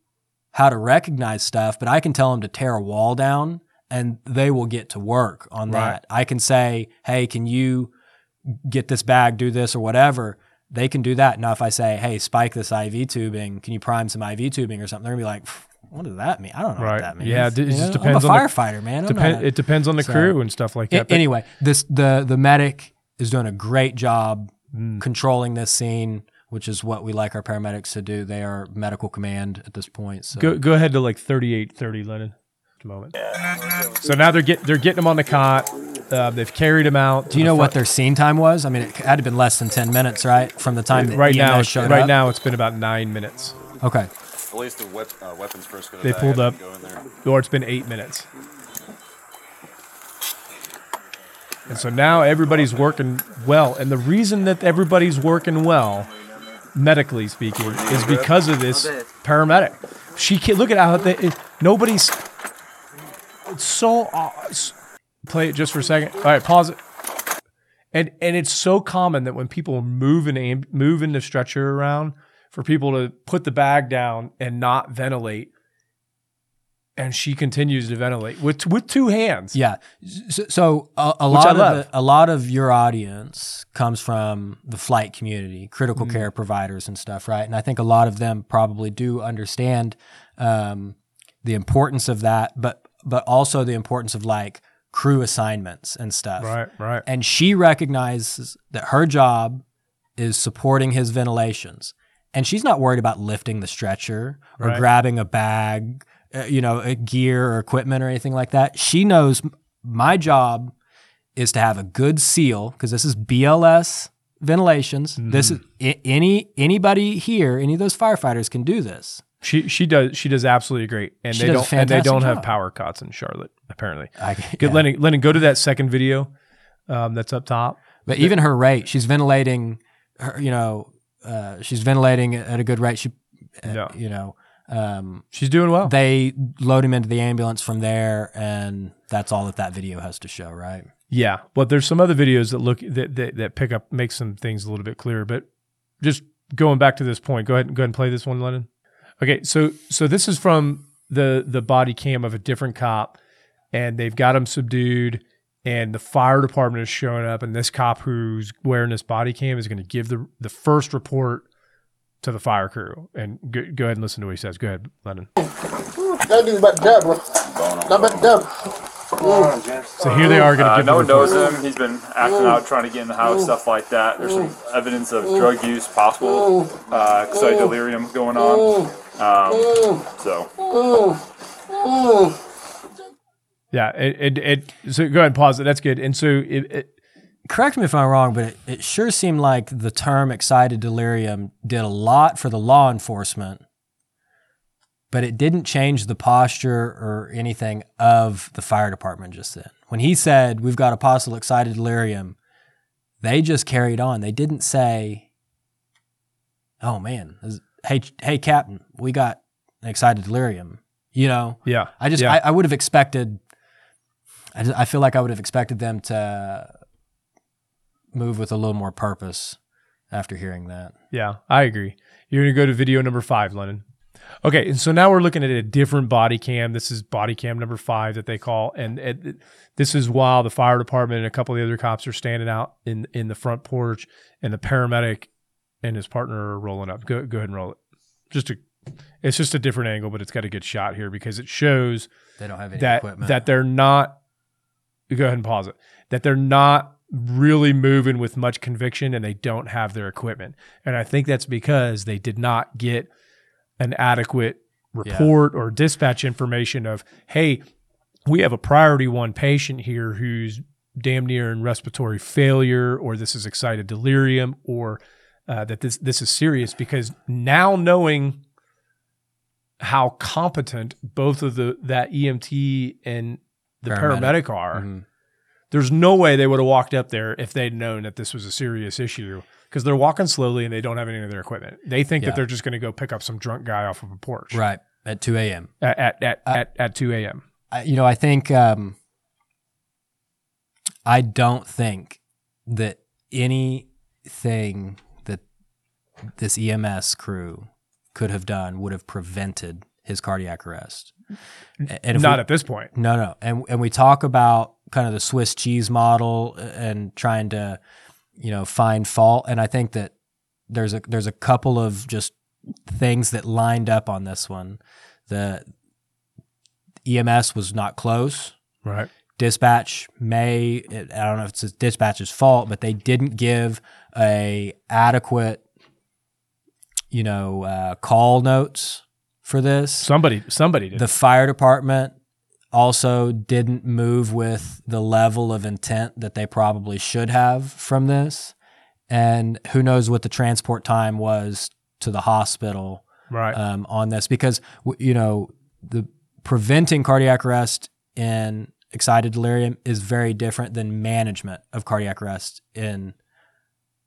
how to recognize stuff, but I can tell them to tear a wall down, and they will get to work on right. that. I can say, hey, can you get this bag, do this, or whatever. They can do that. Now, if I say, hey, spike this I V tubing, can you prime some I V tubing or something? They're going to be like... Phew. What does that mean? I don't know right. what that means. Yeah, it just know? depends I'm a on firefighter, the, man. Dep- not, it depends on the so, crew and stuff like that. It, anyway, this the the medic is doing a great job mm. controlling this scene, which is what we like our paramedics to do. They are medical command at this point. So. Go go ahead to like thirty-eight thirty, Lennon. Just a moment. So now they're get they're getting them on the cot. Uh, they've carried him out. Do you know what their scene time was? I mean, it had to have been less than ten minutes, right? From the time that right E M S now, showed right up. Now, it's been about nine minutes. Okay. At least the wep- uh, weapons first. They pulled up. Or it's been eight minutes. And so now everybody's working well. And the reason that everybody's working well, medically speaking, is because of this paramedic. She can't, look at how they, it, nobody's. It's so. Uh, play it just for a second. All right, pause it. And and it's so common that when people move and move in the stretcher around. For people to put the bag down and not ventilate, and she continues to ventilate with with two hands. Yeah, so, so a, a lot of the, a lot of your audience comes from the flight community, critical mm. care providers and stuff, right? And I think a lot of them probably do understand um, the importance of that, but but also the importance of like crew assignments and stuff. Right, right. And she recognizes that her job is supporting his ventilations. And she's not worried about lifting the stretcher or right. grabbing a bag, uh, you know, a gear or equipment or anything like that. She knows my job is to have a good seal because this is B L S ventilations. Mm. This is I- any anybody here, any of those firefighters can do this. She she does she does absolutely great, and she they don't and they don't job. have power cuts in Charlotte apparently. I, yeah. Lennon, Lennon, go to that second video um, that's up top. But the, even her rate, she's ventilating. Her, you know, uh, she's ventilating at a good rate. She, uh, yeah. you know, um, she's doing well. They load him into the ambulance from there, and that's all that that video has to show, right? Yeah, but there's some other videos that look that that, that pick up, make some things a little bit clearer. But just going back to this point, go ahead and go ahead and play this one, Lennon. Okay, so so this is from the the body cam of a different cop, and they've got him subdued, and the fire department is showing up, and this cop who's wearing this body cam is going to give the the first report to the fire crew. And go, go ahead and listen to what he says. Go ahead, Lennon. That dude's about to die, bro. Not about to die. So here they are going to give uh, no one knows him. He's been acting out, trying to get in the house, stuff like that. There's some evidence of drug use, possible uh, excited delirium going on. Um, so, yeah, it, it, it. So go ahead and pause it. That's good. And so, it, it, correct me if I'm wrong, but it, it sure seemed like the term excited delirium did a lot for the law enforcement, but it didn't change the posture or anything of the fire department just then. When he said, we've got a possible excited delirium, they just carried on. They didn't say, oh man, hey, hey captain, we got an excited delirium. You know? Yeah. I just, yeah. I, I would have expected, I, just, I feel like I would have expected them to move with a little more purpose after hearing that. Yeah, I agree. You're going to go to video number five, Lennon. Okay, and so now we're looking at a different body cam. This is body cam number five that they call, and it, this is while the fire department and a couple of the other cops are standing out in in the front porch, and the paramedic and his partner are rolling up. Go go ahead and roll it. Just a, it's just a different angle, but it's got a good shot here because it shows they don't have any that equipment. that they're not. Go ahead and pause it. That they're not really moving with much conviction, and they don't have their equipment, and I think that's because they did not get an adequate report yeah. or dispatch information of, hey, we have a priority one patient here who's damn near in respiratory failure, or this is excited delirium, or uh, that this this is serious. Because now knowing how competent both of the that E M T and the paramedic, paramedic are, mm-hmm. there's no way they would have walked up there if they'd known that this was a serious issue. Because they're walking slowly and they don't have any of their equipment. They think yeah. that they're just going to go pick up some drunk guy off of a porch. Right. At two a.m. At at at, uh, at, at two a.m. I, you know, I think um, I don't think that anything that this E M S crew could have done would have prevented his cardiac arrest. And Not we, at this point. No, no. And and we talk about kind of the Swiss cheese model and trying to – you know, find fault. And I think that there's a there's a couple of just things that lined up on this one. The E M S was not close. Right. Dispatch may, I don't know if it's dispatch's fault, but they didn't give a adequate, you know, uh, call notes for this. Somebody, somebody did. The fire department also didn't move with the level of intent that they probably should have from this. And who knows what the transport time was to the hospital right. um, on this. Because, you know, the preventing cardiac arrest in excited delirium is very different than management of cardiac arrest in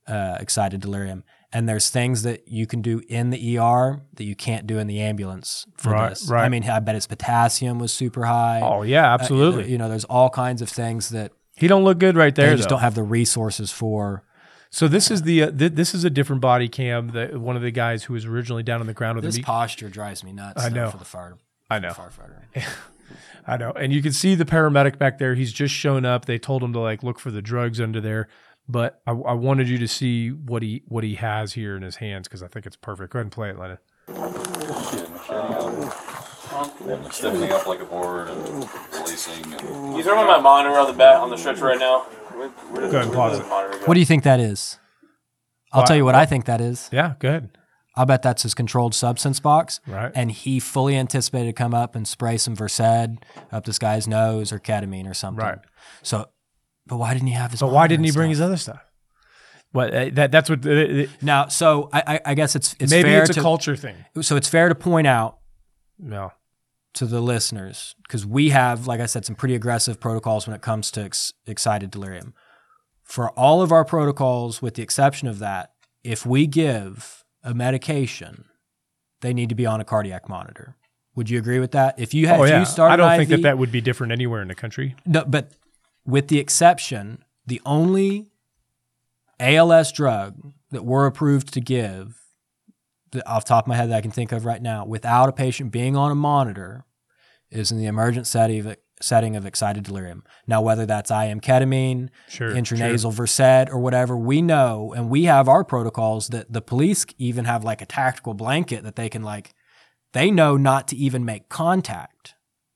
uh, excited delirium. And there's things that you can do in the E R that you can't do in the ambulance for right, this. Right. I mean, I bet his potassium was super high. Oh, yeah, absolutely. Uh, you know, there's all kinds of things that... He don't look good right there, They just though. don't have the resources for... So this is the uh, th- this is a different body cam. That one of the guys who was originally down on the ground with this the... This posture drives me nuts. I know. For the fire, I know. Firefighter. I know. And you can see the paramedic back there. He's just shown up. They told him to, like, look for the drugs under there. But I, I wanted you to see what he what he has here in his hands because I think it's perfect. Go ahead and play it, Lennon. Um, stepping up like a board and releasing. And you throwing my monitor on the back on the stretcher right now? Where, where does, go ahead and pause it. What do you think that is? I'll well, tell you what I think that is. Yeah, go ahead. I'll bet that's his controlled substance box. Right. And he fully anticipated to come up and spray some Versed up this guy's nose or ketamine or something. Right. So. But why didn't he have his? But why didn't he bring his other stuff? What uh, that that's what uh, now. So I I guess it's it's maybe fair it's a to, culture thing. So it's fair to point out no to the listeners, because we have, like I said, some pretty aggressive protocols when it comes to ex- excited delirium. For all of our protocols, with the exception of that, if we give a medication, they need to be on a cardiac monitor. Would you agree with that? If you had, oh, yeah. if you started, I don't an think I V, that that would be different anywhere in the country. No, but with the exception, the only A L S drug that we're approved to give, that off the top of my head that I can think of right now, without a patient being on a monitor, is in the emergent setting of, setting of excited delirium. Now, whether that's I M ketamine, sure, intranasal sure. Versed, or whatever, we know, and we have our protocols that the police even have like a tactical blanket that they can like, they know not to even make contact,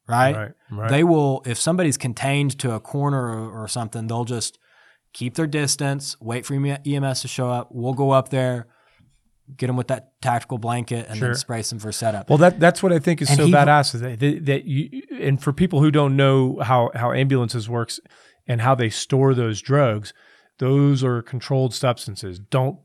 right? Right, right. They will, if somebody's contained to a corner or, or something, they'll just keep their distance, wait for E M S to show up. We'll go up there, get them with that tactical blanket, and sure. then spray some Versed up. Well, that that's what I think is and so he, badass. Is that, that, that you, and for people who don't know how, how ambulances works and how they store those drugs, those are controlled substances. Don't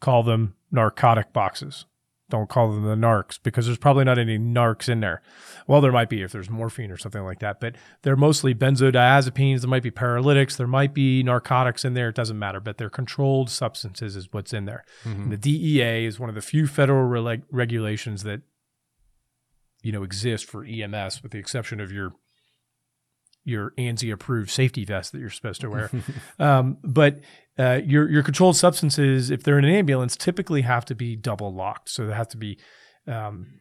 call them narcotic boxes. Don't call them the narcs, because there's probably not any narcs in there. Well, there might be if there's morphine or something like that, but they're mostly benzodiazepines. There might be paralytics. There might be narcotics in there. It doesn't matter, but they're controlled substances is what's in there. Mm-hmm. The D E A is one of the few federal re- regulations that, you know, exist for E M S, with the exception of your your A N S I-approved safety vest that you're supposed to wear. um, but uh, your your controlled substances, if they're in an ambulance, typically have to be double locked. So they have to be um,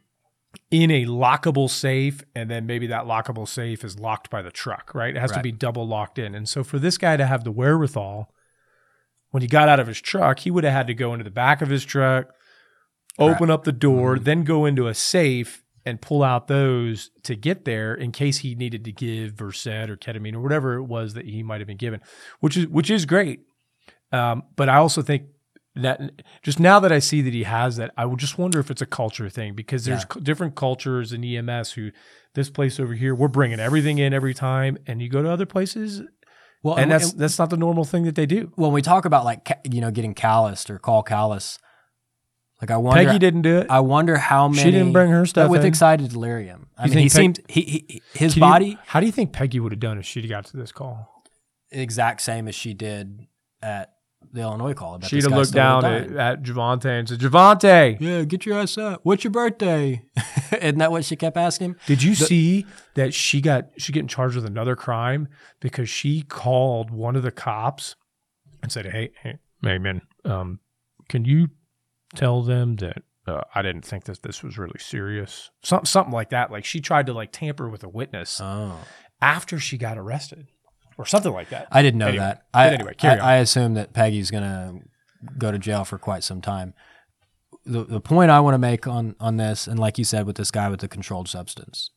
in a lockable safe, and then maybe that lockable safe is locked by the truck, right? It has right. to be double locked in. And so for this guy to have the wherewithal, when he got out of his truck, he would have had to go into the back of his truck, open right. up the door, mm-hmm. then go into a safe and pull out those to get there in case he needed to give Versed or ketamine or whatever it was that he might have been given, which is which is great. Um, but I also think that just now that I see that he has that, I would just wonder if it's a culture thing, because there's yeah. c- different cultures in E M S who this place over here, we're bringing everything in every time, and you go to other places, well, and, and that's and, that's not the normal thing that they do. When we talk about like, you know, getting calloused or call callous, like I wonder, Peggy didn't do it. I wonder how many. She didn't bring her stuff with in. Excited delirium. I you mean, he Peg- seemed he, he his Can body. You, how do you think Peggy would have done if she got to this call? Exact same as she did at the Illinois call. She'd have looked down at, at Javonte and said, "Javonte, yeah, get your ass up. What's your birthday?" Isn't that what she kept asking him? Did you the, see that she got she getting charged with another crime because she called one of the cops and said, "Hey, hey, hey man, um, can you tell them that uh, I didn't think that this was really serious." Some, something like that. Like she tried to like tamper with a witness oh. after she got arrested or something like that. I didn't know anyway, that. I, anyway, carry I, on. I assume that Peggy's going to go to jail for quite some time. The the point I want to make on, on this, and like you said with this guy with the controlled substance,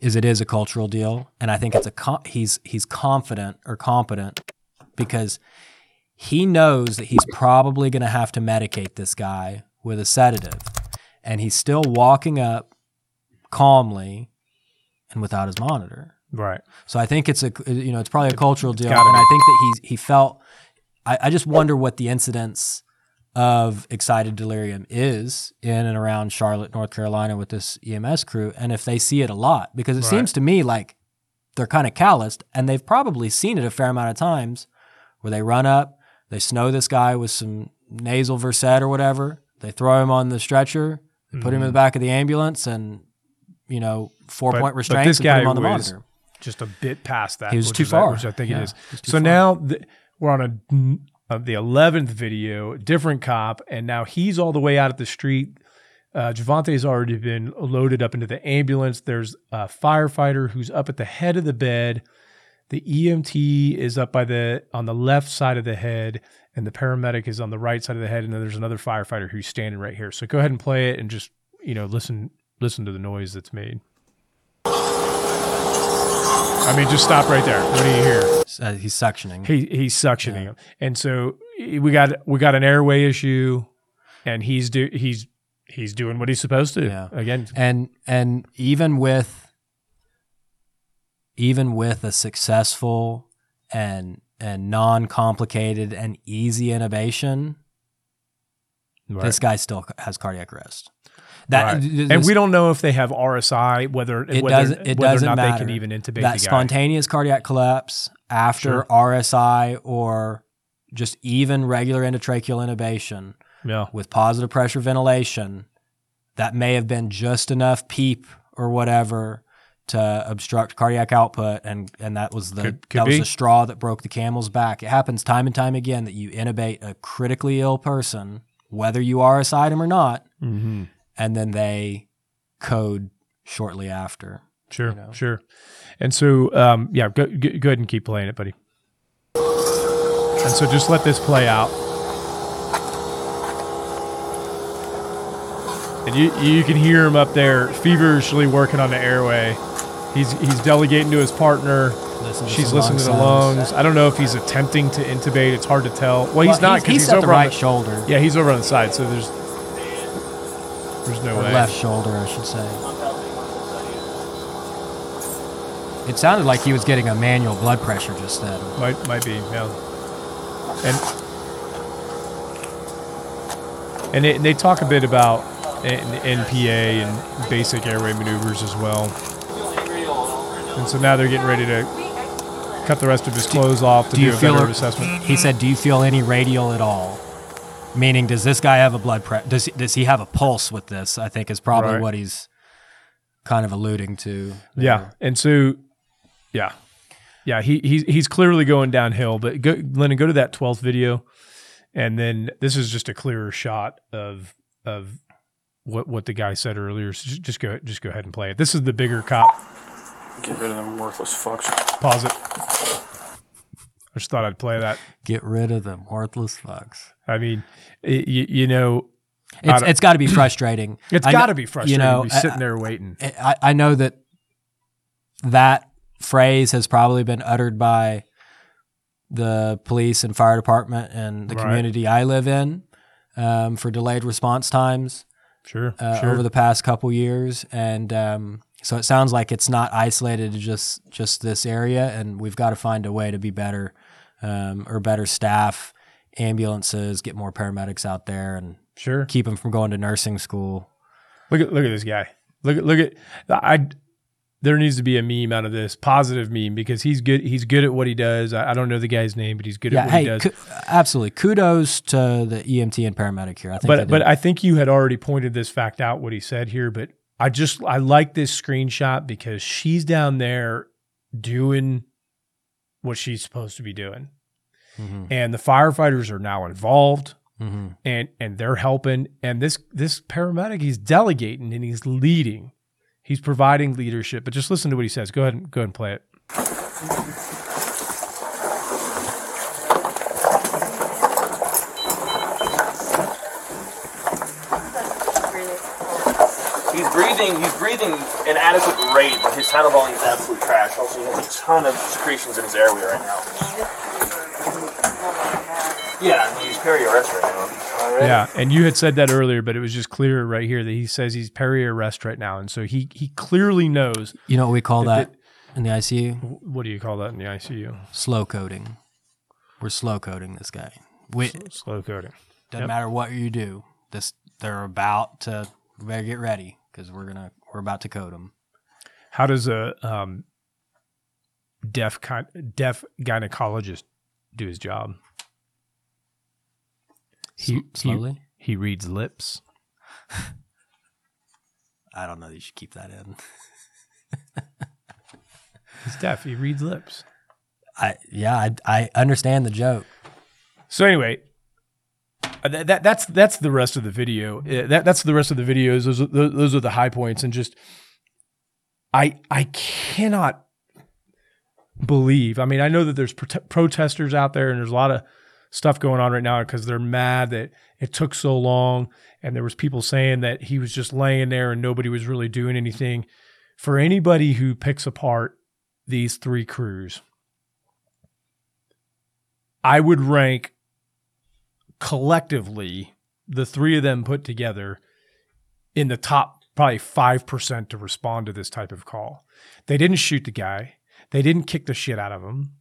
is it is a cultural deal. And I think it's a com- he's he's confident or competent because he knows that he's probably going to have to medicate this guy with a sedative. And he's still walking up calmly and without his monitor. Right. So I think it's a, you know, it's probably a cultural deal. And I think that he, he felt, I, I just wonder what the incidence of excited delirium is in and around Charlotte, North Carolina with this E M S crew. And if they see it a lot, because it right. seems to me like they're kind of calloused, and they've probably seen it a fair amount of times where they run up, they snow this guy with some nasal Versed or whatever. They throw him on the stretcher, they put mm. him in the back of the ambulance, and, you know, four-point restraints, but this and guy put him on the monitor. Just a bit past that. He was too far. Which I think yeah, it is. So far. Now the, we're on a, uh, the eleventh video, different cop, and now he's all the way out at the street. Uh, Javante's already been loaded up into the ambulance. There's a firefighter who's up at the head of the bed. The E M T is up by the on the left side of the head, and the paramedic is on the right side of the head, and then there's another firefighter who's standing right here. So go ahead and play it, and just, you know, listen listen to the noise that's made. I mean, just stop right there. What do you hear? Uh, he's suctioning. He he's suctioning yeah. him, and so we got we got an airway issue, and he's do he's he's doing what he's supposed to yeah. again, and and even with. Even with a successful and and non-complicated and easy innovation, right. This guy still has cardiac arrest. That, right. this, and we don't know if they have R S I, whether it whether, doesn't, it whether doesn't or not matter. They can even intubate that the guy. Spontaneous cardiac collapse after sure. R S I or just even regular endotracheal intubation yeah. with positive pressure ventilation, that may have been just enough PEEP or whatever to obstruct cardiac output, and, and that was the could, could that was the straw that broke the camel's back. It happens time and time again that you intubate a critically ill person, whether you R S I'd them or not, mm-hmm. and then they code shortly after. Sure, you know? sure. And so, um, yeah, go, go ahead and keep playing it, buddy. And so just let this play out. And you you can hear him up there feverishly working on the airway. He's he's delegating to his partner. Listen to She's listening to the lungs. I don't know if he's attempting to intubate. It's hard to tell. Well, well he's not because he's, he's, he's over the right on the, shoulder. Yeah, he's over on the side, so there's there's no or way. Left shoulder, I should say. It sounded like he was getting a manual blood pressure just then. Might might be, yeah. And and, it, and they talk a bit about. And N P A and basic airway maneuvers as well. And so now they're getting ready to cut the rest of his clothes do, off to do, do a better assessment. He said, do you feel any radial at all? Meaning, does this guy have a blood pressure? Does, does he have a pulse with this? I think is probably right. what he's kind of alluding to. There. Yeah. And so, yeah. Yeah, he he's, he's clearly going downhill. But go, Lennon, go to that twelfth video. And then this is just a clearer shot of of... What what the guy said earlier, so just, just go just go ahead and play it. This is the bigger cop. Get rid of them worthless fucks. Pause it. I just thought I'd play that. Get rid of them worthless fucks. I mean, it, you, you know, it's it's got to be frustrating. It's got to be frustrating. You know, to be sitting I, there waiting. I, I know that that phrase has probably been uttered by the police and fire department and the right. community I live in um, for delayed response times. Sure, uh, sure. Over the past couple years, and um, so it sounds like it's not isolated to just just this area, and we've got to find a way to be better, um, or better staff ambulances, get more paramedics out there, and sure keep them from going to nursing school. Look at look at this guy. Look at look at I. There needs to be a meme out of this, positive meme, because he's good. He's good at what he does. I, I don't know the guy's name, but he's good yeah, at what hey, he does. Cu- absolutely, kudos to the E M T and paramedic here. I think but but I think you had already pointed this fact out what he said here. But I just I like this screenshot because she's down there doing what she's supposed to be doing, mm-hmm. and the firefighters are now involved, mm-hmm. and and they're helping. And this this paramedic, he's delegating and he's leading. He's providing leadership, but just listen to what he says. Go ahead and go ahead and play it. He's breathing. He's breathing an adequate rate, but his tidal volume is absolute trash. Also, he has a ton of secretions in his airway right now. Yeah, he's peri-arrest right now. Already. Yeah, and you had said that earlier, but it was just clear right here that he says he's peri-arrest right now, and so he he clearly knows. You know what we call that, that in the I C U? What do you call that in the I C U? Slow coding. We're slow coding this guy. We, slow coding. Doesn't yep. matter what you do. This they're about to we better get ready because we're gonna we're about to code them. How does a um, deaf deaf gynecologist do his job? He, Slowly? He, he reads lips. I don't know. You should keep that in. He's deaf. He reads lips. I yeah. I I understand the joke. So anyway, that, that that's that's the rest of the video. That that's the rest of the videos. Those are, those are the high points. And just I I cannot believe. I mean, I know that there's pro- protesters out there, and there's a lot of stuff going on right now because they're mad that it took so long, and there was people saying that he was just laying there and nobody was really doing anything. For anybody who picks apart these three crews, I would rank collectively the three of them put together in the top probably five percent to respond to this type of call. They didn't shoot the guy. They didn't kick the shit out of him.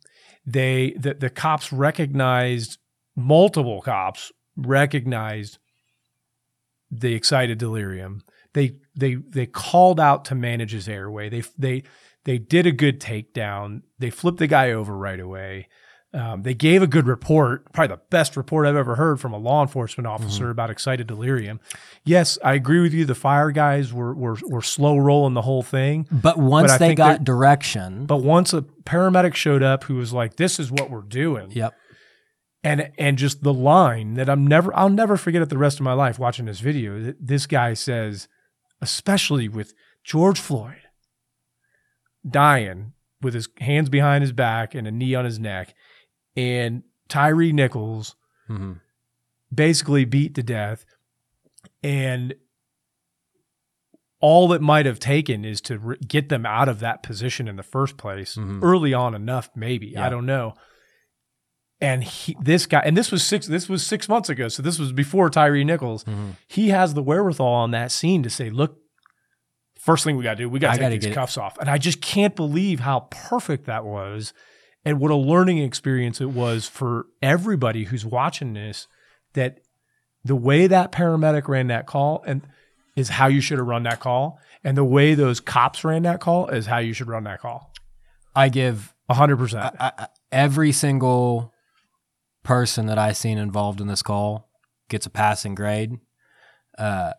They the, the cops recognized, multiple cops recognized the excited delirium. They they they called out to manage his airway. They they they did a good takedown. They flipped the guy over right away. Um, they gave a good report, probably the best report I've ever heard from a law enforcement officer mm-hmm. about excited delirium. Yes, I agree with you. The fire guys were were, were slow rolling the whole thing. But once but they got direction. But once a paramedic showed up who was like, this is what we're doing. Yep. And and just the line that I'm never I'll never forget it the rest of my life watching this video. This guy says, especially with George Floyd dying with his hands behind his back and a knee on his neck, and Tyree Nichols mm-hmm. basically beat to death, and all it might have taken is to re- get them out of that position in the first place mm-hmm. early on enough, maybe. Yeah. I don't know. And he, this guy, and this was six. This was six months ago, so this was before Tyree Nichols. Mm-hmm. He has the wherewithal on that scene to say, "Look, first thing we got to do, we got to take these cuffs off." And I just can't believe how perfect that was, and what a learning experience it was for everybody who's watching this. That the way that paramedic ran that call and is how you should have run that call, and the way those cops ran that call is how you should run that call. I give a hundred percent every single person that I seen involved in this call gets a passing grade. Uh,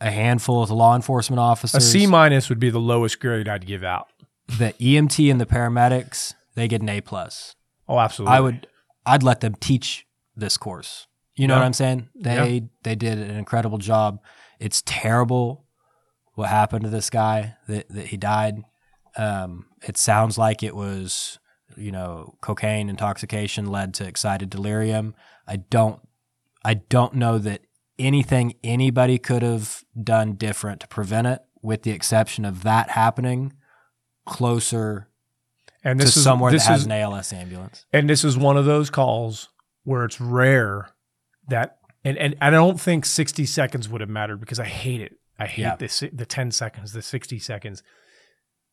a handful of law enforcement officers. A C minus would be the lowest grade I'd give out. The E M T and the paramedics, they get an A plus. Oh, absolutely. I would, I'd let them teach this course. You know yeah. what I'm saying? They yeah. they did an incredible job. It's terrible what happened to this guy, that, that he died. Um, it sounds like it was, you know, cocaine intoxication led to excited delirium. I don't, I don't know that anything anybody could have done different to prevent it, with the exception of that happening closer and this to is, somewhere this that has is, an A L S ambulance. And this is one of those calls where it's rare that, and, and I don't think sixty seconds would have mattered, because I hate it. I hate yeah. this, the ten seconds, the sixty seconds.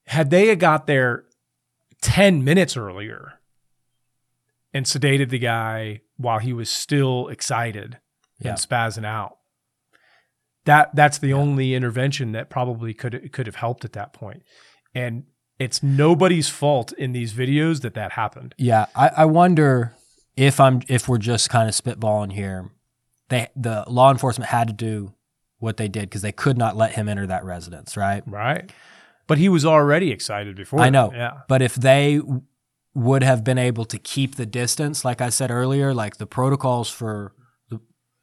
Had they got there ten minutes earlier and sedated the guy while he was still excited yeah. and spazzing out, That that's the yeah. only intervention that probably could could have helped at that point. And it's nobody's fault in these videos that that happened. Yeah, I, I wonder if I'm if we're just kind of spitballing here. They the law enforcement had to do what they did because they could not let him enter that residence, right? Right. But he was already excited before. I know. Yeah. But if they w- would have been able to keep the distance, like I said earlier, like the protocols for the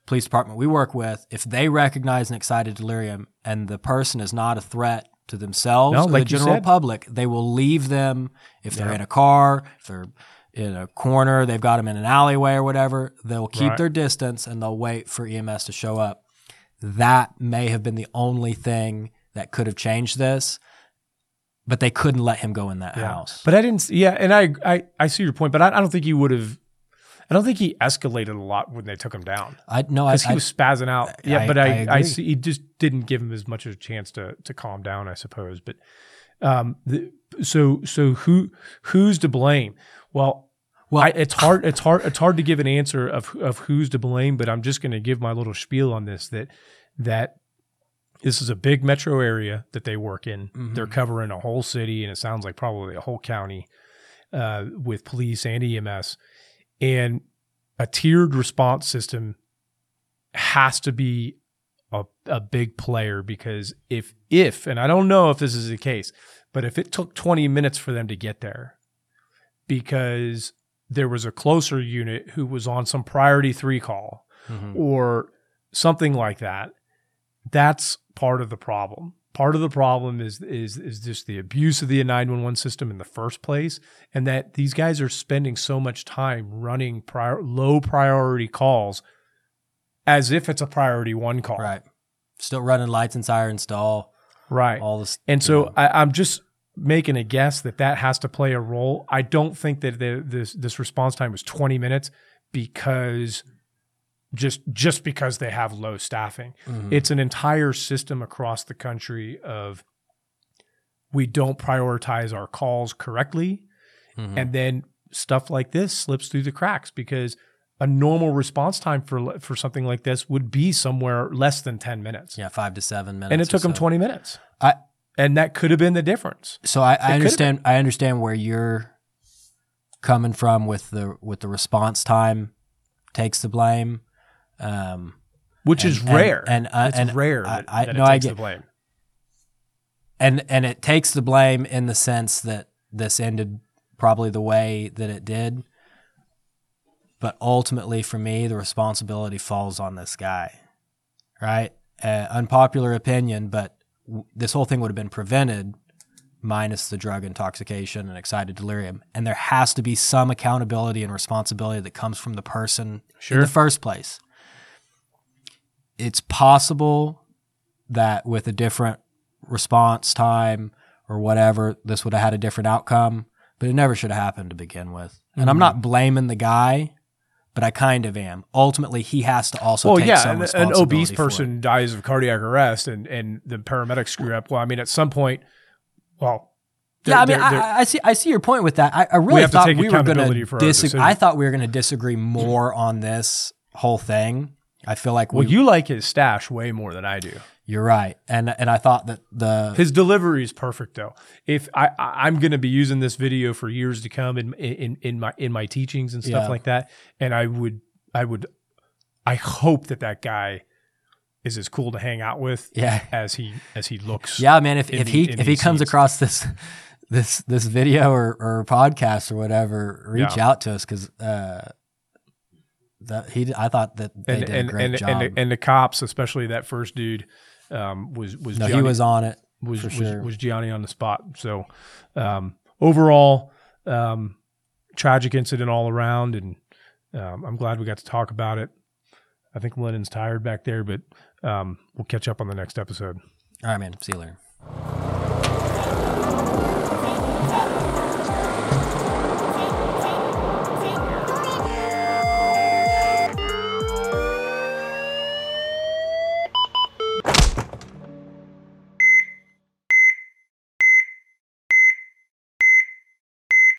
police department we work with, if they recognize an excited delirium and the person is not a threat to themselves no, or like the general public, they will leave them. If they're yeah. in a car, if they're in a corner, they've got them in an alleyway or whatever, they'll keep right. their distance and they'll wait for E M S to show up. That may have been the only thing that could have changed this. But they couldn't let him go in that yeah. house. But I didn't. Yeah, and I, I, I see your point. But I, I don't think he would have. I don't think he escalated a lot when they took him down. I no, because he I, was spazzing out. I, yeah, but I, I, I, I see. He just didn't give him as much of a chance to to calm down, I suppose. But um, the, so so who who's to blame? Well, well, I, it's hard. It's hard. It's hard to give an answer of of who's to blame. But I'm just going to give my little spiel on this. That that. This is a big metro area that they work in. Mm-hmm. They're covering a whole city, and it sounds like probably a whole county uh, with police and E M S. And a tiered response system has to be a, a big player, because if, if, and I don't know if this is the case, but if it took twenty minutes for them to get there because there was a closer unit who was on some priority three call mm-hmm. or something like that, that's part of the problem. Part of the problem is is is just the abuse of the nine one one system in the first place, and that these guys are spending so much time running prior, low priority calls as if it's a priority one call. Right. Still running lights and sirens to all. Right. All this, and so I, I'm just making a guess that that has to play a role. I don't think that the, this this response time was twenty minutes because. Just just because they have low staffing. Mm-hmm. It's an entire system across the country of we don't prioritize our calls correctly. Mm-hmm. And then stuff like this slips through the cracks, because a normal response time for for something like this would be somewhere less than ten minutes. Yeah, five to seven minutes. And it took them so. twenty minutes. I and that could have been the difference. So I, I understand. I understand where you're coming from with the with the response time takes the blame, um, which and, is rare. And, and, uh, it's and rare I, that, I, that no, it takes I get, the blame. And and it takes the blame in the sense that this ended probably the way that it did. But ultimately, for me, the responsibility falls on this guy, right? Uh, unpopular opinion, but w- this whole thing would have been prevented minus the drug intoxication and excited delirium. And there has to be some accountability and responsibility that comes from the person sure. in the first place. It's possible that with a different response time or whatever, this would have had a different outcome, but it never should have happened to begin with. And mm-hmm. I'm not blaming the guy, but I kind of am. Ultimately, he has to also well, take yeah, some responsibility. Well, yeah, an obese person it. dies of cardiac arrest, and, and the paramedics screw up. Well, I mean, at some point, well, yeah, I mean, I, I see, I see your point with that. I, I really we thought we were going to disagree. I thought we were going to disagree more on this whole thing. I feel like we, well, you like his stash way more than I do. You're right, and and I thought that the his delivery is perfect though. If I, I I'm going to be using this video for years to come in in in my in my teachings and stuff yeah. like that, and I would I would I hope that that guy is as cool to hang out with yeah. as he as he looks. Yeah, man. If if he the, if he comes scenes. across this this this video or, or podcast or whatever, reach yeah. out to us because. Uh, That he, I thought that they and, did and, a great and, job, and the, and the cops, especially that first dude, um, was was no, Gianni, he was on it. Was, for sure. was was Gianni on the spot? So um, overall, um, tragic incident all around, and um, I'm glad we got to talk about it. I think Lennon's tired back there, but um, we'll catch up on the next episode. All right, man. See you later.